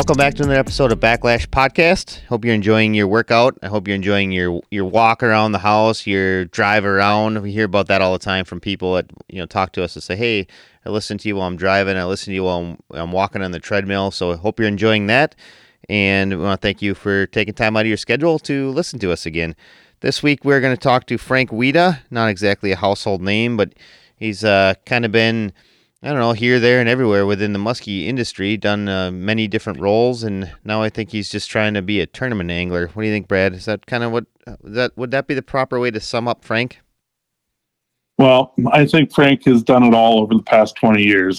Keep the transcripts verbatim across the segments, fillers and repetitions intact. Welcome back to another episode of Backlash Podcast. Hope you're enjoying your workout. I hope you're enjoying your your walk around the house, your drive around. We hear about that all the time from people that, you know, talk to us and say, hey, I listen to you while I'm driving. I listen to you while I'm, I'm walking on the treadmill. So I hope you're enjoying that. And we want to thank you for taking time out of your schedule to listen to us again. This week, we're going to talk to Frank Wieda. Not exactly a household name, but he's uh, kind of been... I don't know, here, there, and everywhere within the muskie industry, done uh, many different roles, and now I think he's just trying to be a tournament angler. What do you think, Brad? Is that kind of what that would that be the proper way to sum up Frank? Well, I think Frank has done it all over the past twenty years.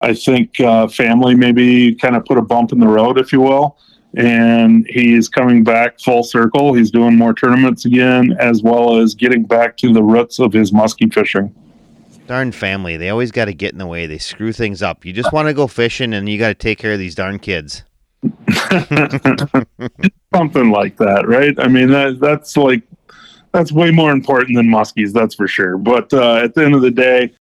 I think uh, family maybe kind of put a bump in the road, if you will, and he's coming back full circle. He's doing more tournaments again, as well as getting back to the roots of his muskie fishing. Darn family. They always got to get in the way. They screw things up. You just want to go fishing and you got to take care of these darn kids. Something like that, right? I mean, that, that's like, that's way more important than muskies, that's for sure. But uh, at the end of the day,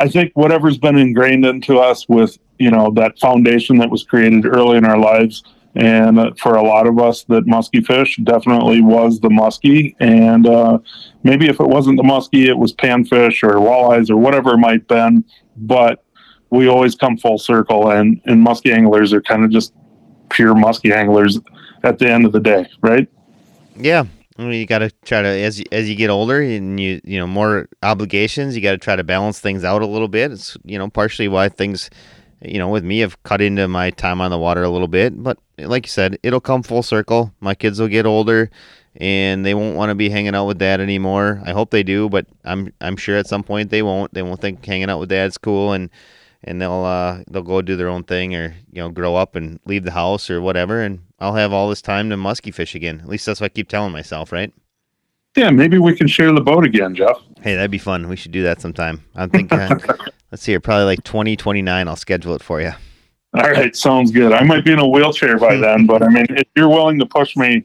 I think whatever's been ingrained into us with, you know, that foundation that was created early in our lives, and uh, for a lot of us that musky fish, definitely was the muskie. And uh, maybe if it wasn't the muskie, it was panfish or walleyes or whatever it might have been. But we always come full circle, and, and muskie anglers are kind of just pure muskie anglers at the end of the day, right? Yeah. I mean, you got to try to, as you, as you get older and you, you know, more obligations, you got to try to balance things out a little bit. It's, you know, partially why things, you know, with me, I've cut into my time on the water a little bit, but like you said, it'll come full circle. My kids will get older and they won't want to be hanging out with dad anymore. I hope they do, but I'm, I'm sure at some point they won't, they won't think hanging out with dad's cool, and, and they'll, uh, they'll go do their own thing, or, you know, grow up and leave the house or whatever. And I'll have all this time to musky fish again. At least that's what I keep telling myself, right? Yeah, maybe we can share the boat again, Jeff. Hey, that'd be fun. We should do that sometime. I'm thinking, let's see here, probably like twenty twenty-nine. I'll schedule it for you. All right, sounds good. I might be in a wheelchair by then, but I mean, if you're willing to push me,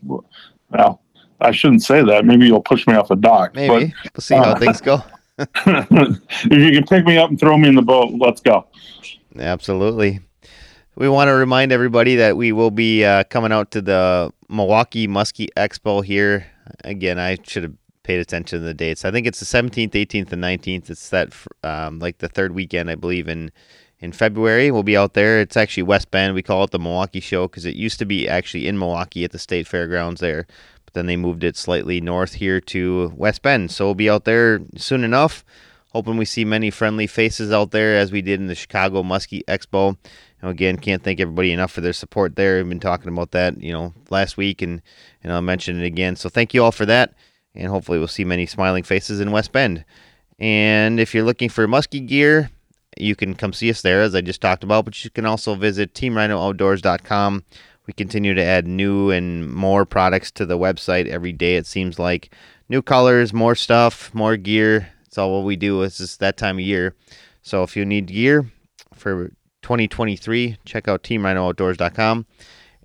well, I shouldn't say that. Maybe you'll push me off a dock. Maybe. But, we'll see how uh, things go. If you can pick me up and throw me in the boat, let's go. Absolutely. We want to remind everybody that we will be uh, coming out to the Milwaukee Muskie Expo here. Again, I should have paid attention to the dates. I think it's the seventeenth, eighteenth, and nineteenth. It's that um, like the third weekend, I believe, in, in February. We'll be out there. It's actually West Bend. We call it the Milwaukee Show because it used to be actually in Milwaukee at the State Fairgrounds there. But then they moved it slightly north here to West Bend. So we'll be out there soon enough. Hoping we see many friendly faces out there as we did in the Chicago Muskie Expo. And again, can't thank everybody enough for their support there. We've been talking about that, you know, last week, and, and I'll mention it again. So thank you all for that, and hopefully we'll see many smiling faces in West Bend. And if you're looking for muskie gear, you can come see us there, as I just talked about, but you can also visit team rhino outdoors dot com. We continue to add new and more products to the website every day, it seems like. New colors, more stuff, more gear. It's all what we do. It's just that time of year. So if you need gear for twenty twenty-three, check out team rhino outdoors dot com.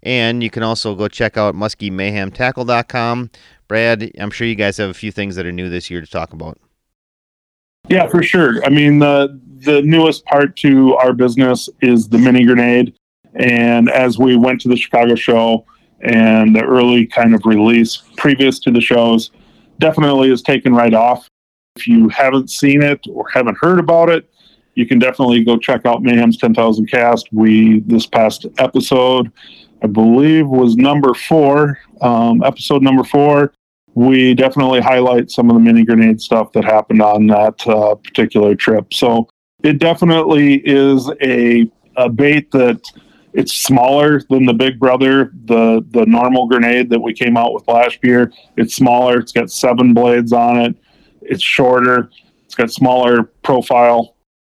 And you can also go check out muskie mayhem tackle dot com. Brad, I'm sure you guys have a few things that are new this year to talk about. Yeah, for sure. I mean, the, the newest part to our business is the mini grenade. And as we went to the Chicago show and the early kind of release previous to the shows, definitely is taken right off. If you haven't seen it or haven't heard about it, you can definitely go check out Mayhem's ten thousand Cast. We, this past episode, I believe, was number four, um, episode number four. We definitely highlight some of the mini grenade stuff that happened on that uh, particular trip. So it definitely is a, a bait that it's smaller than the Big Brother, the, the normal grenade that we came out with last year. It's smaller. It's got seven blades on it. It's shorter. It's got smaller profile.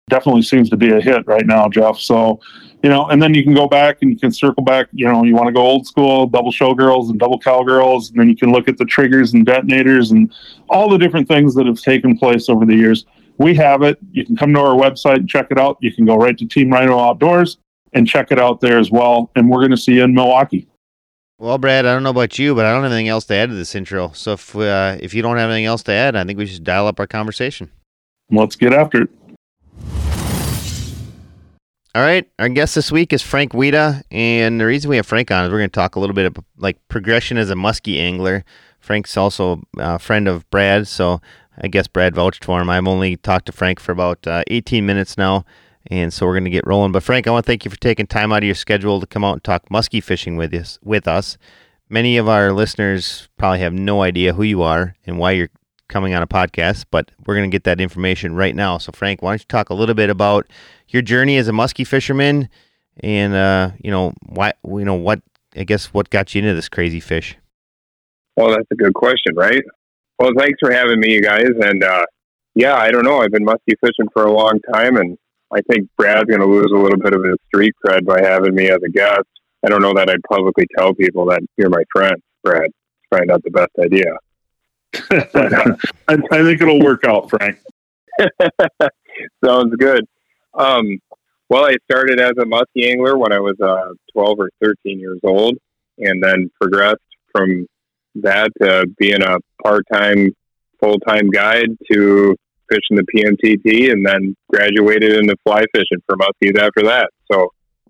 Definitely seems to be a hit right now, Jeff. So, you know, and then you can go back and you can circle back. You know, you want to go old school, double showgirls and double cowgirls. And then you can look at the triggers and detonators and all the different things that have taken place over the years. We have it. You can come to our website and check it out. You can go right to Team Rhino Outdoors and check it out there as well. And we're going to see you in Milwaukee. Well, Brad, I don't know about you, but I don't have anything else to add to this intro. So if uh, if you don't have anything else to add, I think we should dial up our conversation. Let's get after it. All right, our guest this week is Frank Wieda, and the reason we have Frank on is we're going to talk a little bit about like progression as a musky angler. Frank's also a friend of Brad, so I guess Brad vouched for him. I've only talked to Frank for about uh, eighteen minutes now, and so we're going to get rolling. But Frank, I want to thank you for taking time out of your schedule to come out and talk musky fishing with us. With us, many of our listeners probably have no idea who you are and why you're coming on a podcast, but we're going to get that information right now. So Frank, why don't you talk a little bit about your journey as a musky fisherman and, uh, you know, why, you know, what, I guess, what got you into this crazy fish? Well, that's a good question, right? Well, thanks for having me, you guys. And, uh, yeah, I don't know. I've been musky fishing for a long time, and I think Brad's going to lose a little bit of his street cred by having me as a guest. I don't know that I'd publicly tell people that you're my friend, Brad. It's probably not the best idea. I, I think it'll work out, Frank. Sounds good. Um, well, I started as a musky angler when I was uh, twelve or thirteen years old, and then progressed from that to being a part-time, full-time guide to fishing the P M T T, and then graduated into fly fishing for muskies after that. So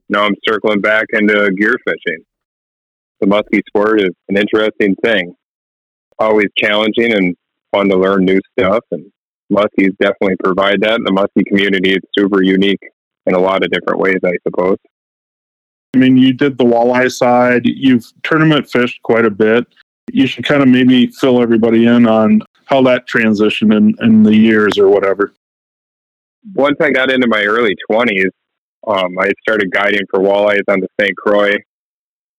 now I'm circling back into gear fishing. The musky sport is an interesting thing. Always challenging and fun to learn new stuff, and muskies definitely provide that. The muskie community is super unique in a lot of different ways, I suppose. I mean, you did the walleye side. You've tournament fished quite a bit. You should kind of maybe fill everybody in on how that transitioned in, in the years or whatever. Once I got into my early twenties, um, I started guiding for walleyes on the Saint Croix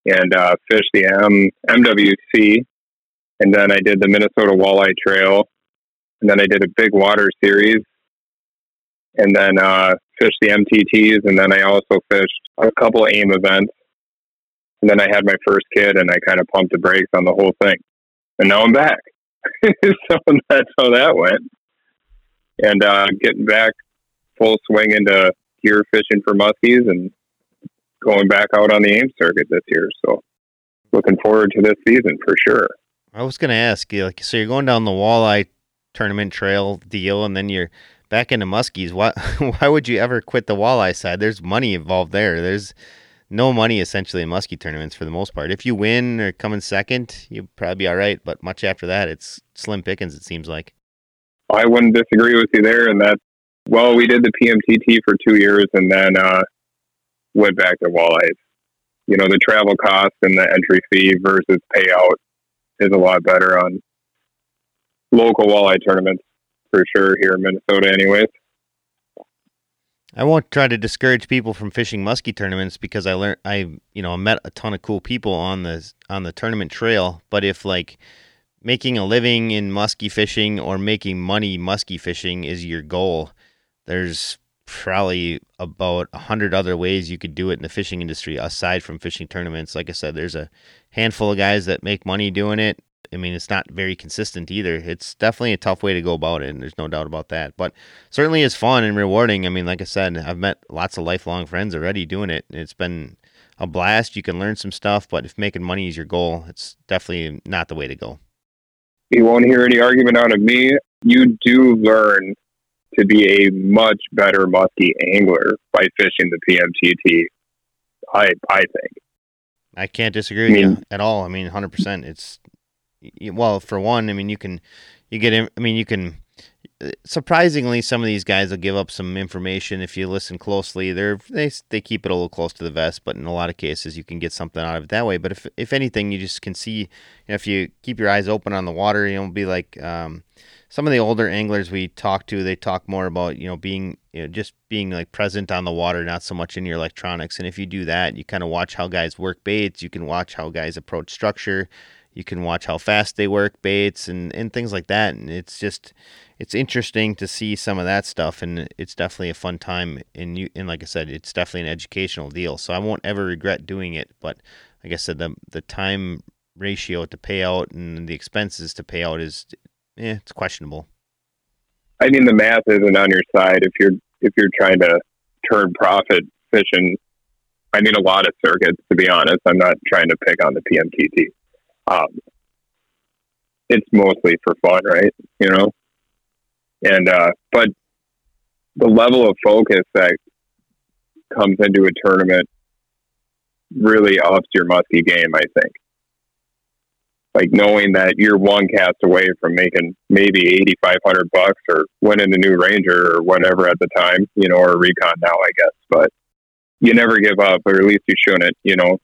and uh, fished the M W C. And then I did the Minnesota Walleye Trail. And then I did a big water series. And then uh, fished the M T Ts. And then I also fished a couple AIM events. And then I had my first kid, and I kind of pumped the brakes on the whole thing. And now I'm back. So that's how that went. And uh, getting back full swing into gear fishing for muskies and going back out on the AIM circuit this year. So looking forward to this season for sure. I was going to ask you, like, so you're going down the walleye tournament trail deal, and then you're back into muskies. Why, why would you ever quit the walleye side? There's money involved there. There's no money essentially in muskie tournaments for the most part. If you win or come in second, you'll probably be all right. But much after that, it's slim pickings, it seems like. I wouldn't disagree with you there. And that, well, we did the P M T T for two years and then uh, went back to walleyes. You know, the travel cost and the entry fee versus payout is a lot better on local walleye tournaments, for sure, here in Minnesota anyways. I won't try to discourage people from fishing muskie tournaments because I learned, I, you know, I met a ton of cool people on the, on the tournament trail. But if like making a living in muskie fishing or making money muskie fishing is your goal, there's probably about a hundred other ways you could do it in the fishing industry aside from fishing tournaments. Like I said, there's a handful of guys that make money doing it. I mean, it's not very consistent either. It's definitely a tough way to go about it, and there's no doubt about that. But certainly it's fun and rewarding. I mean, like I said, I've met lots of lifelong friends already doing it. It's been a blast. You can learn some stuff, but if making money is your goal, it's definitely not the way to go. You won't hear any argument out of me. You do learn to be a much better musky angler by fishing the P M T T, I I think. I can't disagree with I mean, you at all. I mean, one hundred percent. It's, well, for one, I mean, you can, you get, I mean, you can, surprisingly, some of these guys will give up some information. If you listen closely, they're, they, they keep it a little close to the vest, but in a lot of cases, you can get something out of it that way. But if, if anything, you just can see, you know, if you keep your eyes open on the water, you won't be like, um, some of the older anglers we talk to, they talk more about, you know, being, you know, just being like present on the water, not so much in your electronics. And if you do that, you kind of watch how guys work baits. You can watch how guys approach structure. You can watch how fast they work baits and, and things like that. And it's just, it's interesting to see some of that stuff. And it's definitely a fun time. And you, and like I said, it's definitely an educational deal. So I won't ever regret doing it. But like I said, the, the time ratio to pay out and the expenses to pay out is, yeah, it's questionable. I mean, the math isn't on your side if you're if you're trying to turn profit fishing. I mean, a lot of circuits, to be honest. I'm not trying to pick on the P M T T. Um, it's mostly for fun, right? You know, and uh, but the level of focus that comes into a tournament really ups your muskie game, I think. Like knowing that you're one cast away from making maybe eighty-five hundred bucks or winning the new Ranger or whatever at the time, you know, or Recon now, I guess. But you never give up, or at least you shouldn't, you know.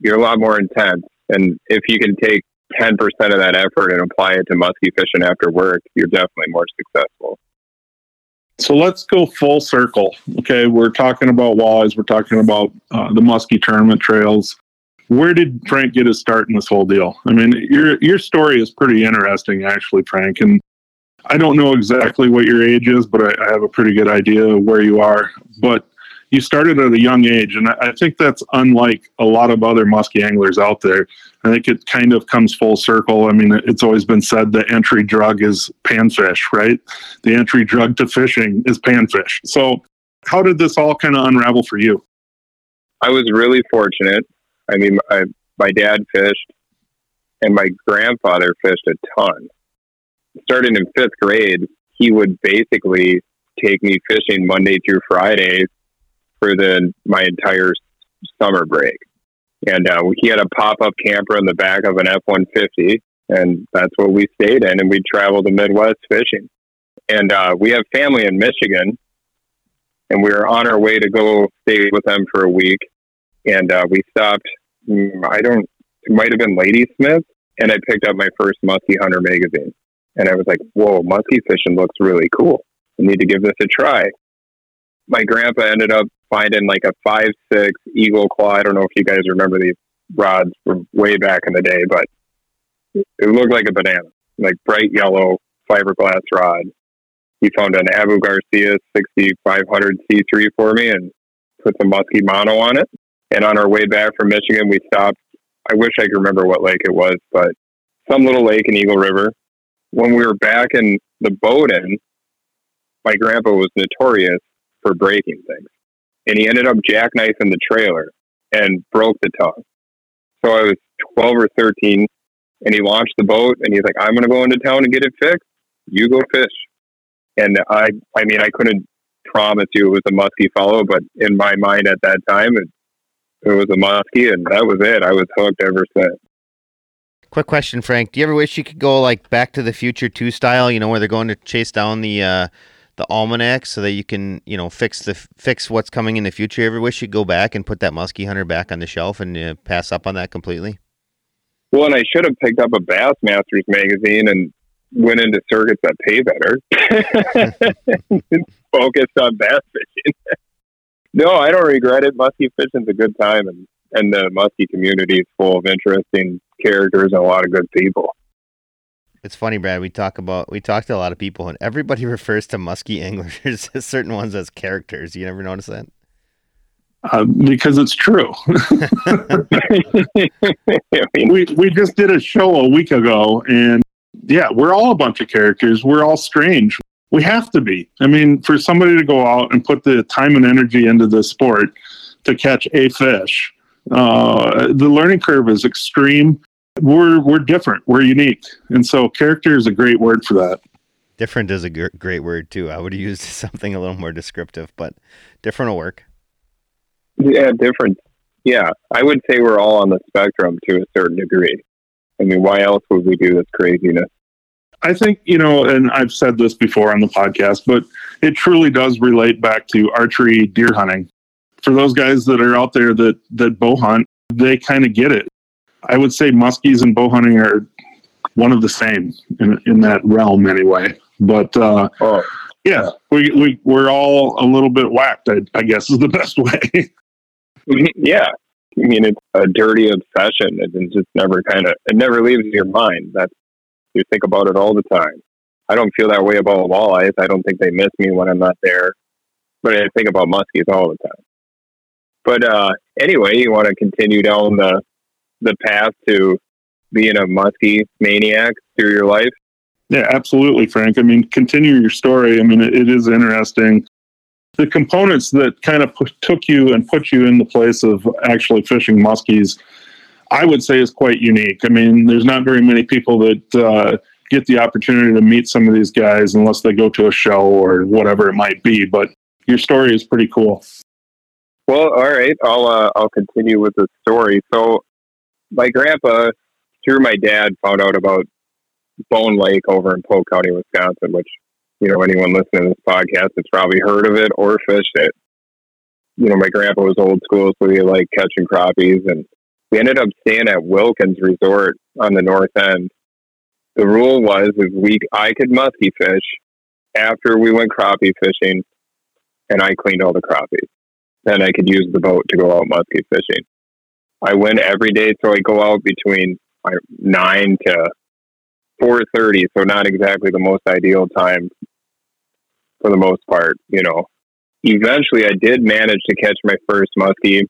You're a lot more intense. And if you can take ten percent of that effort and apply it to musky fishing after work, you're definitely more successful. So let's go full circle. Okay, we're talking about walleyes. We're talking about uh, the musky tournament trails. Where did Frank get his start in this whole deal? I mean, your your story is pretty interesting, actually, Frank. And I don't know exactly what your age is, but I, I have a pretty good idea of where you are. But you started at a young age, and I think that's unlike a lot of other musky anglers out there. I think it kind of comes full circle. I mean, it's always been said the entry drug is panfish, right? The entry drug to fishing is panfish. So how did this all kind of unravel for you? I was really fortunate. I mean, I, my dad fished, and my grandfather fished a ton. Starting in fifth grade, he would basically take me fishing Monday through Friday for the my entire summer break. And uh, he had a pop-up camper in the back of an F one fifty, and that's what we stayed in, and we'd travel the Midwest fishing. And uh, we have family in Michigan, and we were on our way to go stay with them for a week. And uh, we stopped, I don't, it might have been Ladysmith, and I picked up my first Musky Hunter magazine. And I was like, whoa, musky fishing looks really cool. I need to give this a try. My grandpa ended up finding like a five six Eagle Claw. I don't know if you guys remember these rods from way back in the day, but it looked like a banana, like bright yellow fiberglass rod. He found an Abu Garcia sixty-five hundred C three for me and put some musky mono on it. And on our way back from Michigan, we stopped. I wish I could remember what lake it was, but some little lake in Eagle River. When we were back in the Bowden, my grandpa was notorious for breaking things. And he ended up jackknifing the trailer and broke the tongue. So I was twelve or thirteen, and he launched the boat, and he's like, I'm going to go into town and get it fixed. You go fish. And I, I mean, I couldn't promise you it was a musky follow, but in my mind at that time, it It was a muskie, and that was it. I was hooked ever since. Quick question, Frank. Do you ever wish you could go like Back to the Future two style, you know, where they're going to chase down the uh, the almanac so that you can, you know, fix the fix what's coming in the future? You ever wish you'd go back and put that Musky Hunter back on the shelf and uh, pass up on that completely? Well, and I should have picked up a Bassmasters magazine and went into circuits that pay better. Focused on bass fishing. No, I don't regret it. Musky fishing's a good time, and, and the musky community is full of interesting characters and a lot of good people. It's funny, Brad. We talk about we talk to a lot of people, and everybody refers to musky anglers, certain ones, as characters. You never notice that? Uh, because it's true. we we just did a show a week ago, and yeah, we're all a bunch of characters. We're all strange. We have to be. I mean, for somebody to go out and put the time and energy into this sport to catch a fish, uh, the learning curve is extreme. We're we're different. We're unique. And so character is a great word for that. Different is a g- great word, too. I would have used something a little more descriptive, but different will work. Yeah, different. Yeah, I would say we're all on the spectrum to a certain degree. I mean, why else would we do this craziness? I think, you know, and I've said this before on the podcast, but it truly does relate back to archery deer hunting. For those guys that are out there that, that bow hunt, they kind of get it. I would say muskies and bow hunting are one of the same in, in that realm anyway. But uh, oh. yeah, we, we, we're all a little bit whacked, I, I guess is the best way. Yeah. I mean, it's a dirty obsession. It just never kind of, it never leaves your mind. That's, You think about it all the time. I don't feel that way about walleyes. I don't think they miss me when I'm not there. But I think about muskies all the time. But uh, anyway, you want to continue down the the path to being a muskie maniac through your life? Yeah, absolutely, Frank. I mean, continue your story. I mean, it, it is interesting. The components that kind of p- took you and put you in the place of actually fishing muskies, I would say, is quite unique. I mean, there's not very many people that uh, get the opportunity to meet some of these guys unless they go to a show or whatever it might be. But your story is pretty cool. Well, all right. I'll, uh, I'll continue with the story. So my grandpa, through my dad, found out about Bone Lake over in Polk County, Wisconsin, which, you know, anyone listening to this podcast has probably heard of it or fished it. You know, my grandpa was old school, so he liked catching crappies, and we ended up staying at Wilkins Resort on the north end. The rule was, is we, I could musky fish after we went crappie fishing, and I cleaned all the crappies. Then I could use the boat to go out musky fishing. I went every day, so I go out between nine to four thirty, so not exactly the most ideal time for the most part, you know. Eventually, I did manage to catch my first muskie,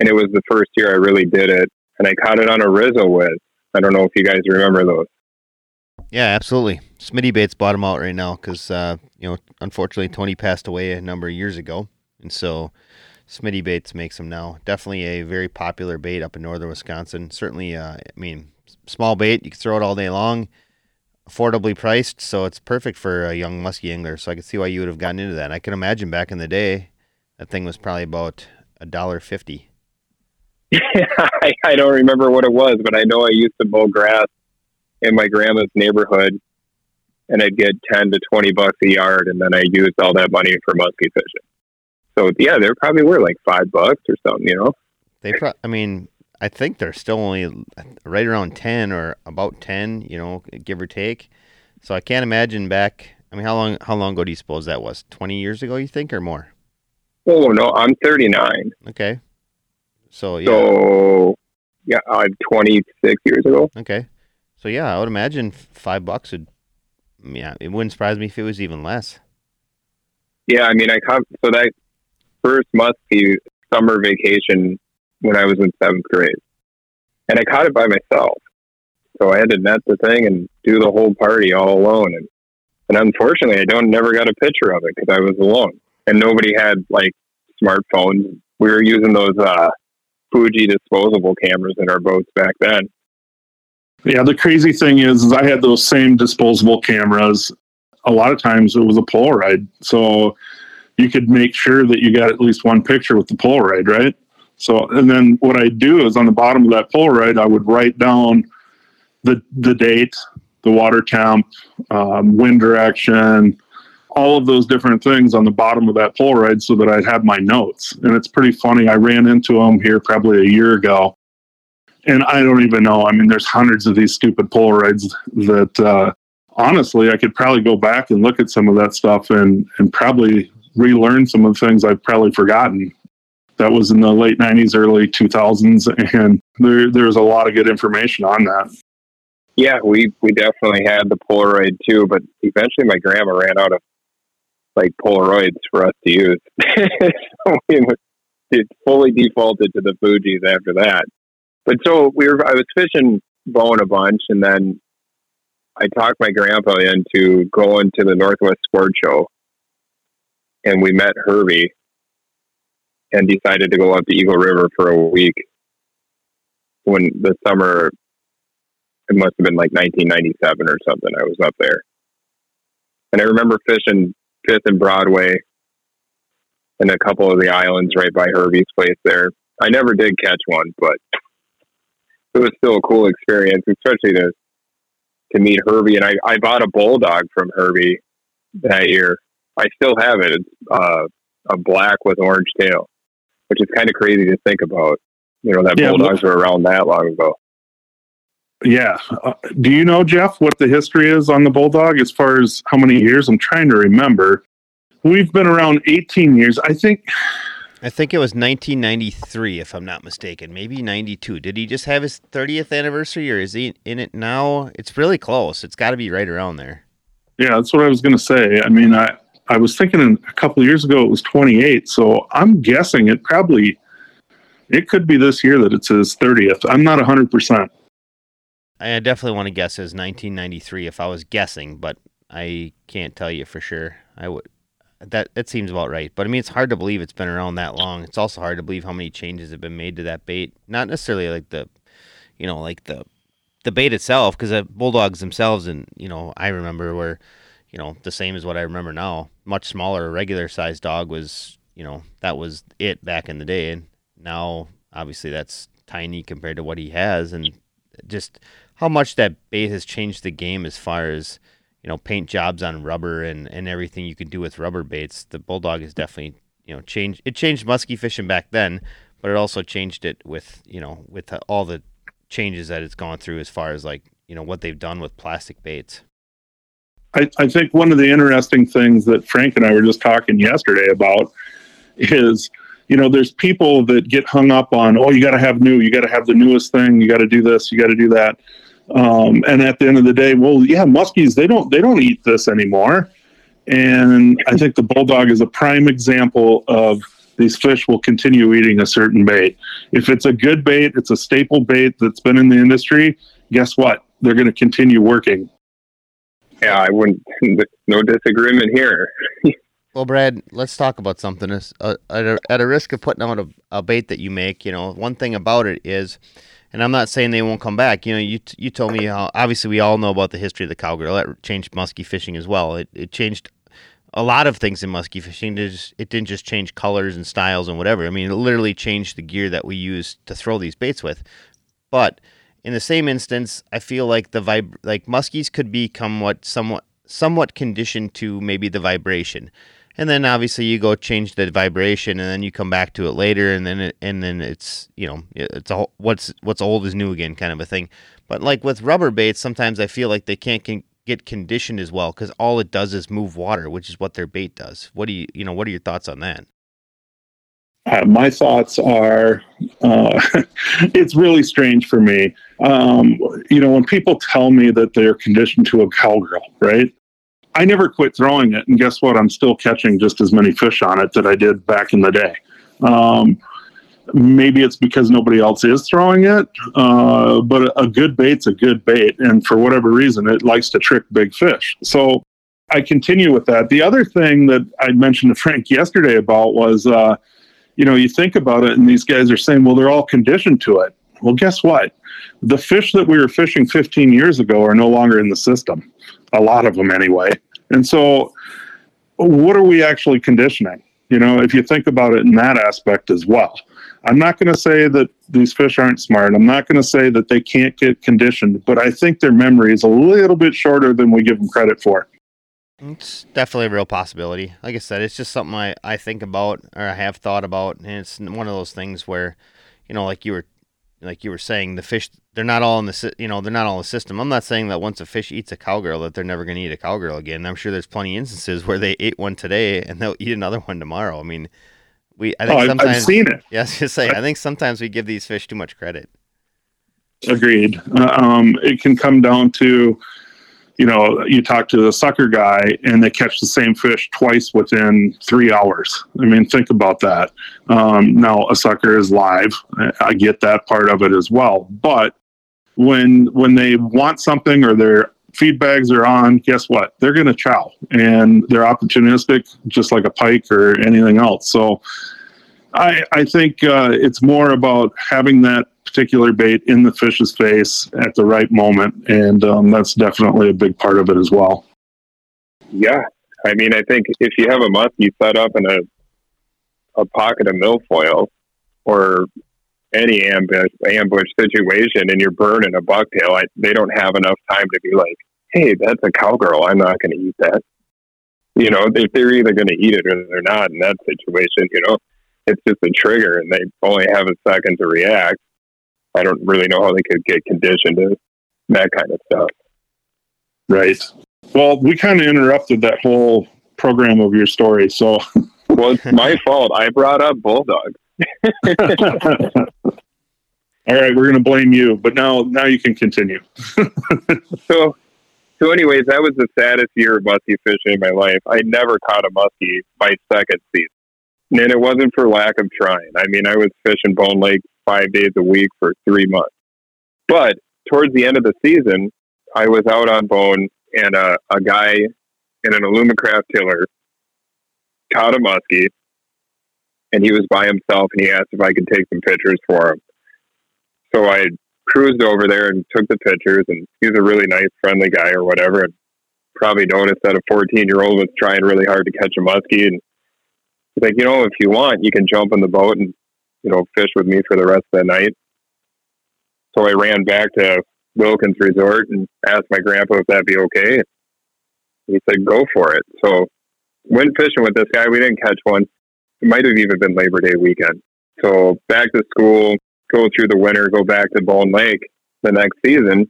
and it was the first year I really did it, and I caught it on a Rizzo Whiz. I don't know if you guys remember those. Yeah, absolutely. Smitty Baits bought them out right now because, uh, you know, unfortunately, Tony passed away a number of years ago, and so Smitty Baits makes them now. Definitely a very popular bait up in northern Wisconsin. Certainly, uh, I mean, small bait, you can throw it all day long, affordably priced, so it's perfect for a young musky angler. So I can see why you would have gotten into that. And I can imagine back in the day, that thing was probably about a dollar fifty. Yeah, I, I don't remember what it was, but I know I used to mow grass in my grandma's neighborhood, and I'd get ten to twenty bucks a yard, and then I used all that money for musky fishing. So yeah, there probably were like five bucks or something, you know. They, pro- I mean. I think they're still only right around ten or about ten, you know, give or take. So I can't imagine back. I mean, how long how long ago do you suppose that was? twenty years ago, you think, or more? Oh, no, I'm thirty-nine. Okay. So, yeah. So, yeah, I'm twenty-six years ago. Okay. So, yeah, I would imagine five bucks would, yeah, it wouldn't surprise me if it was even less. Yeah, I mean, I caught, so that first muskie summer vacation when I was in seventh grade, and I caught it by myself. So I had to net the thing and do the whole party all alone. And, and unfortunately I don't never got a picture of it cause I was alone and nobody had like smartphones. We were using those, uh, Fuji disposable cameras in our boats back then. Yeah. The crazy thing is, is I had those same disposable cameras. A lot of times it was a Polaroid. So you could make sure that you got at least one picture with the Polaroid, right? So, and then what I do is on the bottom of that Polaroid, I would write down the the date, the water temp, um, wind direction, all of those different things on the bottom of that Polaroid so that I'd have my notes. And it's pretty funny. I ran into them here probably a year ago, and I don't even know. I mean, there's hundreds of these stupid Polaroids that uh, honestly, I could probably go back and look at some of that stuff and, and probably relearn some of the things I've probably forgotten. That was in the late nineties, early two thousands, and there there's a lot of good information on that. Yeah, we, we definitely had the Polaroid too, but eventually my grandma ran out of like Polaroids for us to use. So it, was, it fully defaulted to the Fujis after that. But so we were, I was fishing bone a bunch, and then I talked my grandpa into going to the Northwest Sport Show, and we met Herbie. And decided to go up to Eagle River for a week when the summer, it must have been like nineteen ninety-seven or something. I was up there. And I remember fishing Fifth and Broadway and a couple of the islands right by Herbie's place there. I never did catch one, but it was still a cool experience, especially to to meet Herbie. And I, I bought a Bulldog from Herbie that year. I still have it. It's uh, a black with orange tail, which is kind of crazy to think about, you know, that yeah, Bulldogs were around that long ago. Yeah. Uh, do you know, Jeff, what the history is on the Bulldog as far as how many years? I'm trying to remember. We've been around eighteen years. I think I think it was nineteen ninety-three, if I'm not mistaken, maybe ninety-two. Did he just have his thirtieth anniversary, or is he in it now? It's really close. It's got to be right around there. Yeah, that's what I was going to say. I mean, I I was thinking a couple of years ago it was twenty-eight, so I'm guessing it probably, it could be this year that it's his thirtieth. I'm not one hundred percent. I definitely want to guess it was nineteen ninety-three if I was guessing, but I can't tell you for sure. I would that that seems about right. But I mean, it's hard to believe it's been around that long. It's also hard to believe how many changes have been made to that bait. Not necessarily like the, you know, like the the bait itself, because the Bulldogs themselves, and you know, I remember were, you know, the same as what I remember now. Much smaller, regular-sized dog was you know, that was it back in the day. And now, obviously, that's tiny compared to what he has. And just how much that bait has changed the game as far as, you know, paint jobs on rubber and, and everything you can do with rubber baits. The Bulldog is definitely, you know, changed. It changed musky fishing back then, but it also changed it with, you know, with all the changes that it's gone through as far as, like, you know, what they've done with plastic baits. I, I think one of the interesting things that Frank and I were just talking yesterday about is, you know, there's people that get hung up on, oh, you got to have new, you got to have the newest thing, you got to do this, you got to do that. Um, and at the end of the day, well, yeah, muskies, they don't, they don't eat this anymore. And I think the Bulldog is a prime example of these fish will continue eating a certain bait. If it's a good bait, it's a staple bait that's been in the industry, guess what? They're going to continue working. Yeah, I wouldn't, no disagreement here. Well, Brad, let's talk about something. Uh, at, a, at a risk of putting out a, a bait that you make, you know, one thing about it is, and I'm not saying they won't come back. You know, you you told me how, obviously we all know about the history of the cowgirl. That changed musky fishing as well. It it changed a lot of things in musky fishing. It, just, it didn't just change colors and styles and whatever. I mean, it literally changed the gear that we use to throw these baits with. But in the same instance, I feel like the vib- like muskies could become what somewhat somewhat conditioned to maybe the vibration. And then obviously you go change the vibration, and then you come back to it later, and then it, and then it's, you know, it's a whole, what's what's old is new again kind of a thing. But like with rubber baits, sometimes I feel like they can't can get conditioned as well, because all it does is move water, which is what their bait does. What do you you know? What are your thoughts on that? Uh, my thoughts are, uh, it's really strange for me. Um, you know, when people tell me that they're conditioned to a cowgirl, right? I never quit throwing it, and guess what? I'm still catching just as many fish on it that I did back in the day. Um, maybe it's because nobody else is throwing it, uh, but a good bait's a good bait, and for whatever reason, it likes to trick big fish. So I continue with that. The other thing that I mentioned to Frank yesterday about was, uh, you know, you think about it, and these guys are saying, well, they're all conditioned to it. Well, guess what? The fish that we were fishing fifteen years ago are no longer in the system. A lot of them anyway. And so what are we actually conditioning? You know, if you think about it in that aspect as well, I'm not going to say that these fish aren't smart. I'm not going to say that they can't get conditioned, but I think their memory is a little bit shorter than we give them credit for. It's definitely a real possibility. Like I said, it's just something I, I think about, or I have thought about. And it's one of those things where, you know, like you were, like you were saying, the fish, they're not all in the, you know, they're not all in the system. I'm not saying that once a fish eats a cowgirl that they're never going to eat a cowgirl again. I'm sure there's plenty of instances where they ate one today and they'll eat another one tomorrow. I mean, we, I think oh, sometimes, I've seen it. Yeah, I was going to say, I think sometimes we give these fish too much credit. Agreed. Um, it can come down to, you know, you talk to the sucker guy and they catch the same fish twice within three hours. I mean, think about that. Um, now a sucker is live. I, I get that part of it as well. But when, when they want something or their feed bags are on, guess what? They're going to chow, and they're opportunistic, just like a pike or anything else. So I, I think uh, it's more about having that particular bait in the fish's face at the right moment, and um, that's definitely a big part of it as well. Yeah, I mean, I think if you have a muskie set up in a a pocket of milfoil or any ambush ambush situation, and you're burning a bucktail, I, they don't have enough time to be like, "Hey, that's a cowgirl. I'm not going to eat that." You know, they, they're either going to eat it or they're not. In that situation, you know, it's just a trigger, and they only have a second to react. I don't really know how they could get conditioned to that kind of stuff. Right. Well, we kind of interrupted that whole program of your story, so. Well, it's my fault. I brought up Bulldog. All right, we're going to blame you, but now now you can continue. so, so anyways, that was the saddest year of muskie fishing in my life. I never caught a muskie by second season. And it wasn't for lack of trying. I mean, I was fishing Bone Lake five days a week for three months. But towards the end of the season, I was out on Bone, and uh, a guy in an Alumacraft tiller caught a muskie, and he was by himself, and he asked if I could take some pictures for him. So I cruised over there and took the pictures, and he was a really nice, friendly guy or whatever, and probably noticed that a fourteen-year-old was trying really hard to catch a muskie, and like, you know, if you want, you can jump in the boat and, you know, fish with me for the rest of the night. So I ran back to Wilkins Resort and asked my grandpa if that'd be okay. He said, go for it. So went fishing with this guy. We didn't catch one. It might have even been Labor Day weekend. So back to school, go through the winter, go back to Bone Lake. The next season,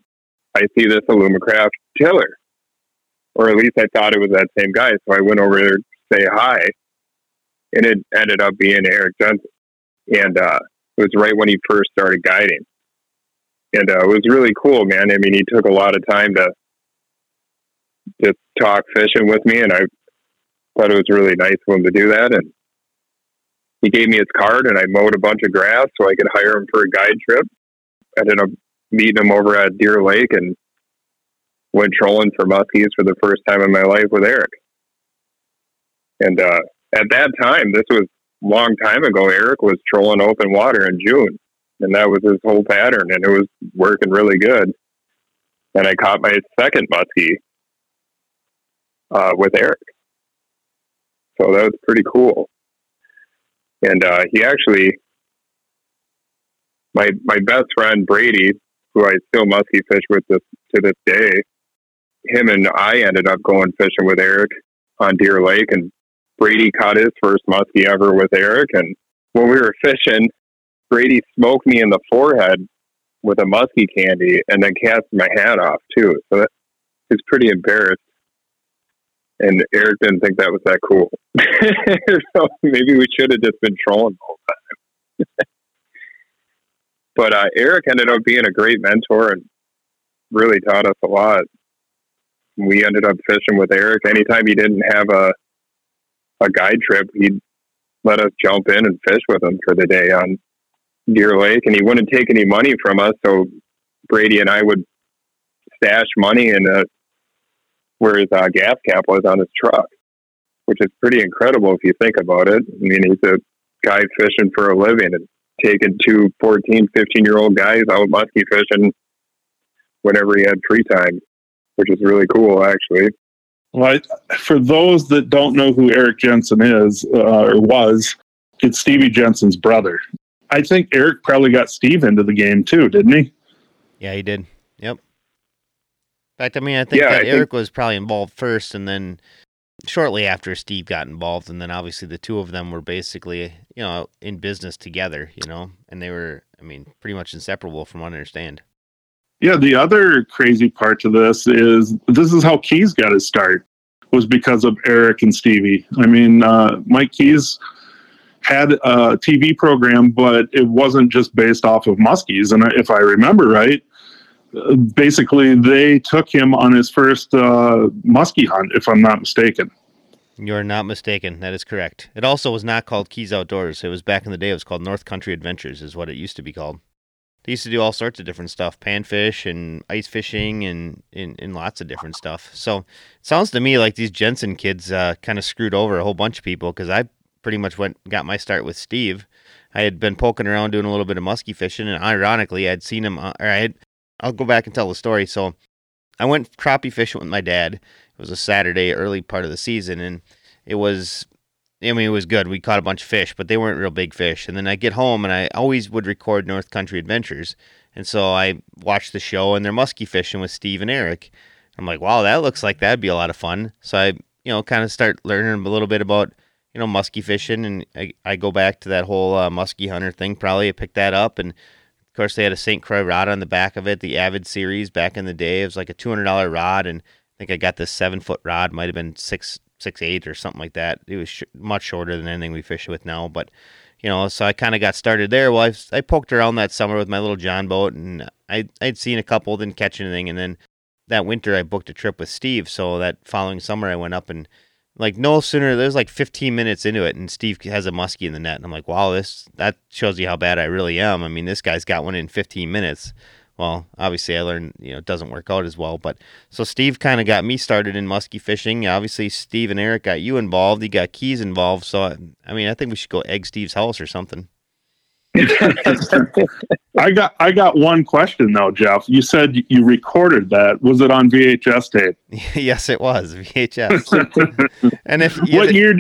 I see this Alumacraft tiller. Or at least I thought it was that same guy. So I went over there to say hi. And it ended up being Eric Denton. And uh, it was right when he first started guiding. And uh, it was really cool, man. I mean, he took a lot of time to just talk fishing with me. And I thought it was really nice of him to do that. And he gave me his card, and I mowed a bunch of grass so I could hire him for a guide trip. I ended up meeting him over at Deer Lake and went trolling for muskies for the first time in my life with Eric. And uh, at that time, this was a long time ago, Eric was trolling open water in June. And that was his whole pattern, and it was working really good. And I caught my second muskie uh, with Eric. So that was pretty cool. And uh, he actually, my my best friend Brady, who I still muskie fish with this, to this day, him and I ended up going fishing with Eric on Deer Lake, and Brady caught his first muskie ever with Eric. And when we were fishing, Brady smoked me in the forehead with a muskie candy and then cast my hat off too. So that he's pretty embarrassed. And Eric didn't think that was that cool. So maybe we should have just been trolling the whole time. But uh, Eric ended up being a great mentor and really taught us a lot. We ended up fishing with Eric. Anytime he didn't have a a guide trip, he'd let us jump in and fish with him for the day on Deer Lake, and he wouldn't take any money from us. So Brady and I would stash money in a, where his uh, gas cap was on his truck, which is pretty incredible if you think about it. I mean, he's a guy fishing for a living and taking two fourteen, fifteen-year-old guys out musky fishing whenever he had free time, which is really cool, actually. Well, I, for those that don't know who Eric Jensen is uh, or was, it's Stevie Jensen's brother. I think Eric probably got Steve into the game too, didn't he? Yeah, he did. Yep. In fact, I mean, I think yeah, that I Eric think... was probably involved first, and then shortly after Steve got involved, and then obviously the two of them were basically, you know, in business together, you know, and they were, I mean, pretty much inseparable from what I understand. Yeah, the other crazy part to this is this is how Keys got his start, was because of Eric and Stevie. I mean, uh, Mike Keys had a T V program, but it wasn't just based off of muskies. And if I remember right, basically they took him on his first uh, muskie hunt, if I'm not mistaken. You're not mistaken. That is correct. It also was not called Keys Outdoors. It was back in the day. It was called North Country Adventures is what it used to be called. They used to do all sorts of different stuff, panfish and ice fishing and, and, and lots of different stuff. So it sounds to me like these Jensen kids uh, kind of screwed over a whole bunch of people, because I pretty much went got my start with Steve. I had been poking around doing a little bit of musky fishing, and ironically, I'd seen him. All right, I'll go back and tell the story. So, I went crappie fishing with my dad. It was a Saturday, early part of the season, and it was. I mean, it was good. We caught a bunch of fish, but they weren't real big fish. And then I get home, and I always would record North Country Adventures, and so I watched the show, and they're musky fishing with Steve and Eric. I'm like, wow, that looks like that'd be a lot of fun. So I, you know, kind of start learning a little bit about, you know, musky fishing, and I, I go back to that whole uh, Musky Hunter thing. Probably I picked that up, and of course they had a Saint Croix rod on the back of it, the Avid series back in the day. It was like a two hundred dollars rod, and I think I got this seven-foot rod, might have been six, six, eight or something like that. It was sh- much shorter than anything we fish with now, but, you know, so I kind of got started there. Well, I've, I poked around that summer with my little John boat, and I, I'd seen a couple, didn't catch anything, and then that winter I booked a trip with Steve, so that following summer I went up and, like, no sooner, there's like fifteen minutes into it, and Steve has a muskie in the net. And I'm like, wow, this that shows you how bad I really am. I mean, this guy's got one in fifteen minutes. Well, obviously, I learned, you know, it doesn't work out as well. But so Steve kind of got me started in muskie fishing. Obviously, Steve and Eric got you involved. He got Keys involved. So, I, I mean, I think we should go egg Steve's house or something. I got I got one question though, Jeff. You said you recorded that. Was it on V H S tape? Yes, it was V H S. And if what year?